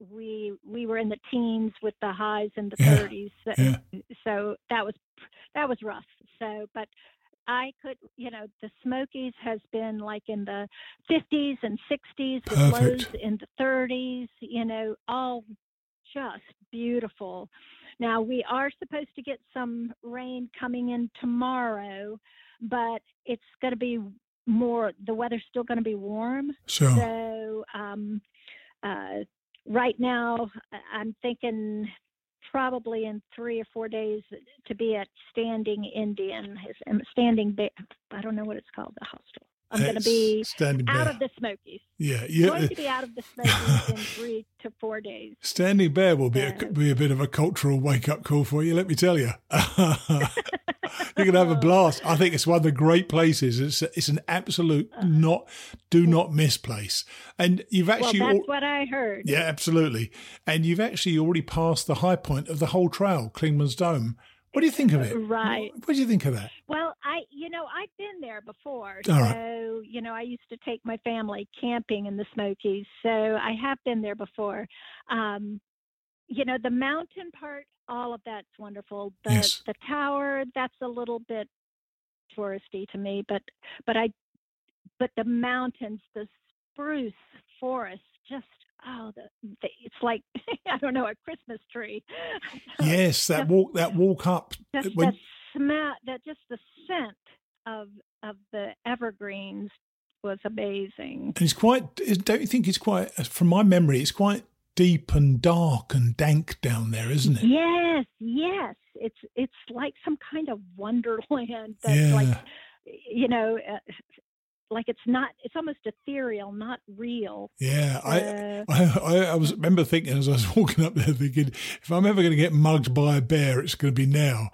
we were in the teens with the highs in the 30s. So that was rough. So, but I could, you know, the Smokies has been like in the 50s and 60s, with lows in the 30s, you know, all just beautiful. Now, we are supposed to get some rain coming in tomorrow, but it's going to be more, the weather's still going to be warm. Sure. So right now, I'm thinking probably in 3 or 4 days to be at Standing Indian, Standing Bear. I don't know what it's called, the hostel. I'm going to be out of the Smokies. Yeah, yeah. I'm going to be out of the Smokies in 3 to 4 days. Standing Bear will be a bit of a cultural wake-up call for you, let me tell you. You're going to have a blast. I think it's one of the great places. It's an absolute do not miss place. And you've actually... Well, that's what I heard. Yeah, absolutely. And you've actually already passed the high point of the whole trail, Klingman's Dome. What do you think of it? Right. What do you think of that? Well, I've been there before. So, I used to take my family camping in the Smokies. So I have been there before. The mountain part, all of that's wonderful. The tower, that's a little bit touristy to me, but the mountains, the spruce forest, just it's like I don't know, a Christmas tree. Yes, that walk up. The scent of the evergreens was amazing. And it's quite. Don't you think it's quite? From my memory, it's quite deep and dark and dank down there, isn't it? Yes. It's like some kind of wonderland. Like it's almost ethereal, not real. Yeah, I was remember thinking as I was walking up there, thinking if I'm ever going to get mugged by a bear, it's going to be now,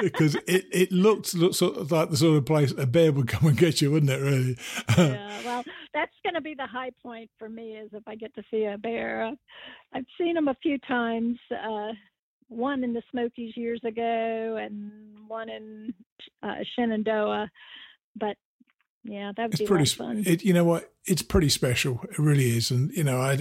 because it looked sort of like the sort of place a bear would come and get you, wouldn't it? Really? Yeah. Well, that's going to be the high point for me, is if I get to see a bear. I've seen them a few times. One in the Smokies years ago, and one in Shenandoah. But yeah, that would be pretty fun. You know what? It's pretty special. It really is. And, you know,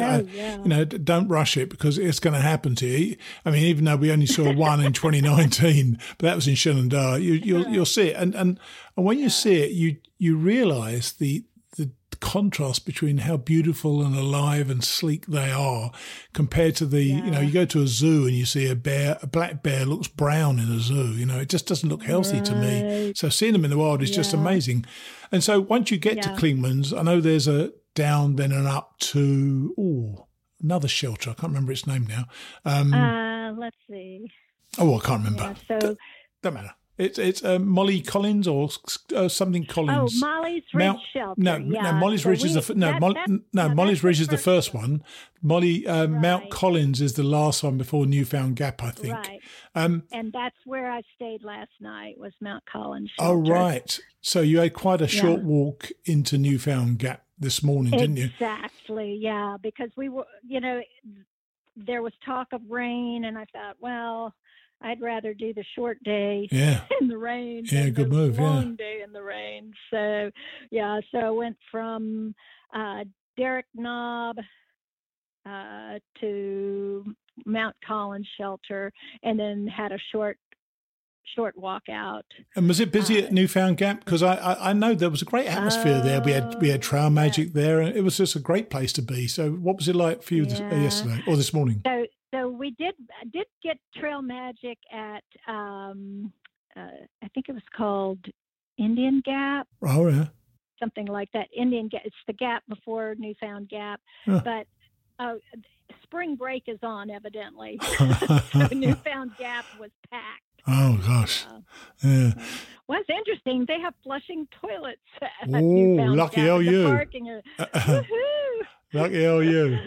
don't rush it, because it's going to happen to you. I mean, even though we only saw one in 2019, but that was in Shenandoah, you'll see it. And when you see it, you realize the contrast between how beautiful and alive and sleek they are compared to you go to a zoo and you see a bear, a black bear looks brown in a zoo, it just doesn't look healthy to me. So seeing them in the wild is just amazing. And so once you get to Klingman's, I know there's a down then and up to, another shelter. I can't remember its name now. Let's see. Oh, I can't remember. Yeah, so don't matter. It's Molly Collins or something Collins. Oh, Molly's Ridge Shelter. Molly's Ridge is the first one. Mount Collins is the last one before Newfound Gap, I think. Right. And that's where I stayed last night, was Mount Collins Shelter. Oh, right. So you had quite a short walk into Newfound Gap this morning, didn't you? Exactly, yeah, because we were, there was talk of rain, and I thought, well, I'd rather do the short day in the rain long day in the rain. So, so I went from Derrick Knob to Mount Collins Shelter, and then had a short walk out. And was it busy at Newfound Gap? Because I know there was a great atmosphere there. We had trail magic there, and it was just a great place to be. So what was it like for you yesterday or this morning? So we did get trail magic at, I think it was called Indian Gap. Oh, yeah. Something like that. Indian Gap. It's the gap before Newfound Gap. Oh. But spring break is on, evidently. So Newfound Gap was packed. Oh, gosh. Yeah. Well, it's interesting. They have flushing toilets at Newfound Gap. Oh, lucky LU. Woohoo! Lucky LU.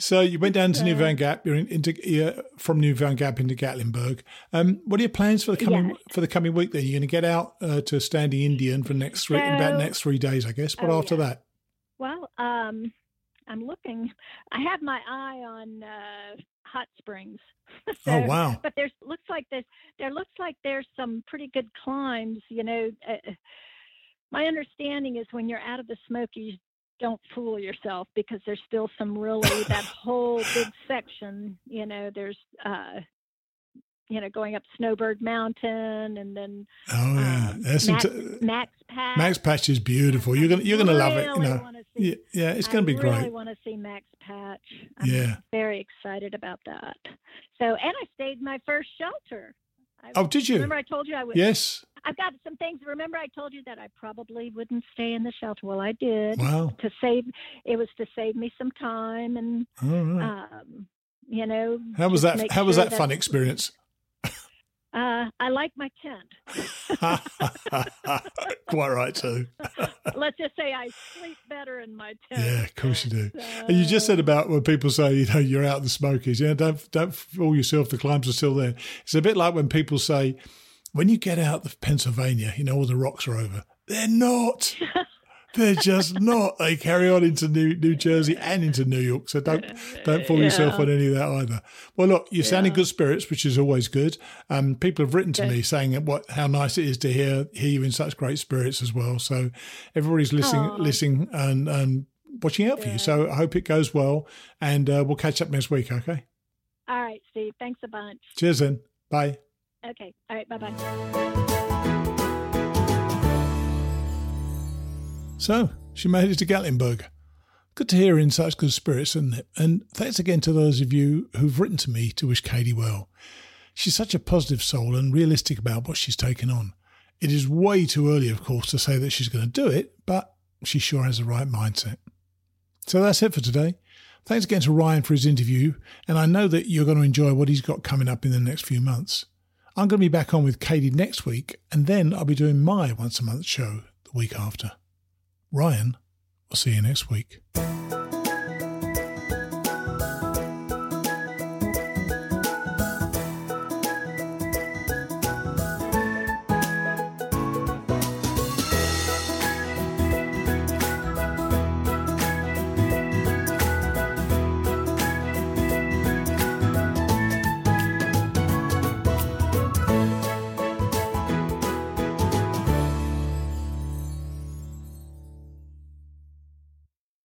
So you went down to Newfound Gap. You're from Newfound Gap into Gatlinburg. What are your plans for the coming week? Then you're going to get out to Standing Indian for next 3 days, I guess. But after that, well, I'm looking. I have my eye on hot springs. So, oh wow! But there looks like there's some pretty good climbs. My understanding is when you're out of the Smokies, don't fool yourself, because there's still some really that whole big section. There's going up Snowbird Mountain, and then Max Patch. Max Patch is beautiful. You're gonna love it. It's gonna be great. I really want to see Max Patch. I'm very excited about that. So, and I stayed in my first shelter. Did you? Remember I told you I would. Yes. I've got some things. Remember I told you that I probably wouldn't stay in the shelter. Well, I did. Wow. It was to save me some time, and How was that fun experience? I like my tent. Quite right, too. Let's just say I sleep better in my tent. Yeah, of course you do. So, and you just said about when people say, you're out in the Smokies. Yeah, don't fool yourself. The climbs are still there. It's a bit like when people say, when you get out of Pennsylvania, all the rocks are over. They're not. They're just not. They carry on into New Jersey and into New York. So don't fool yourself on any of that either. Well, look, you sound in good spirits, which is always good. People have written to me saying how nice it is to hear you in such great spirits as well. So everybody's listening and watching out for you. So I hope it goes well, and we'll catch up next week, okay? All right, Steve. Thanks a bunch. Cheers then. Bye. Okay. All right. Bye-bye. So she made it to Gatlinburg. Good to hear her in such good spirits, isn't it? And thanks again to those of you who've written to me to wish Katie well. She's such a positive soul and realistic about what she's taken on. It is way too early, of course, to say that she's going to do it, but she sure has the right mindset. So that's it for today. Thanks again to Ryan for his interview, and I know that you're going to enjoy what he's got coming up in the next few months. I'm going to be back on with Katie next week, and then I'll be doing my once-a-month show the week after. Ryan, I'll see you next week.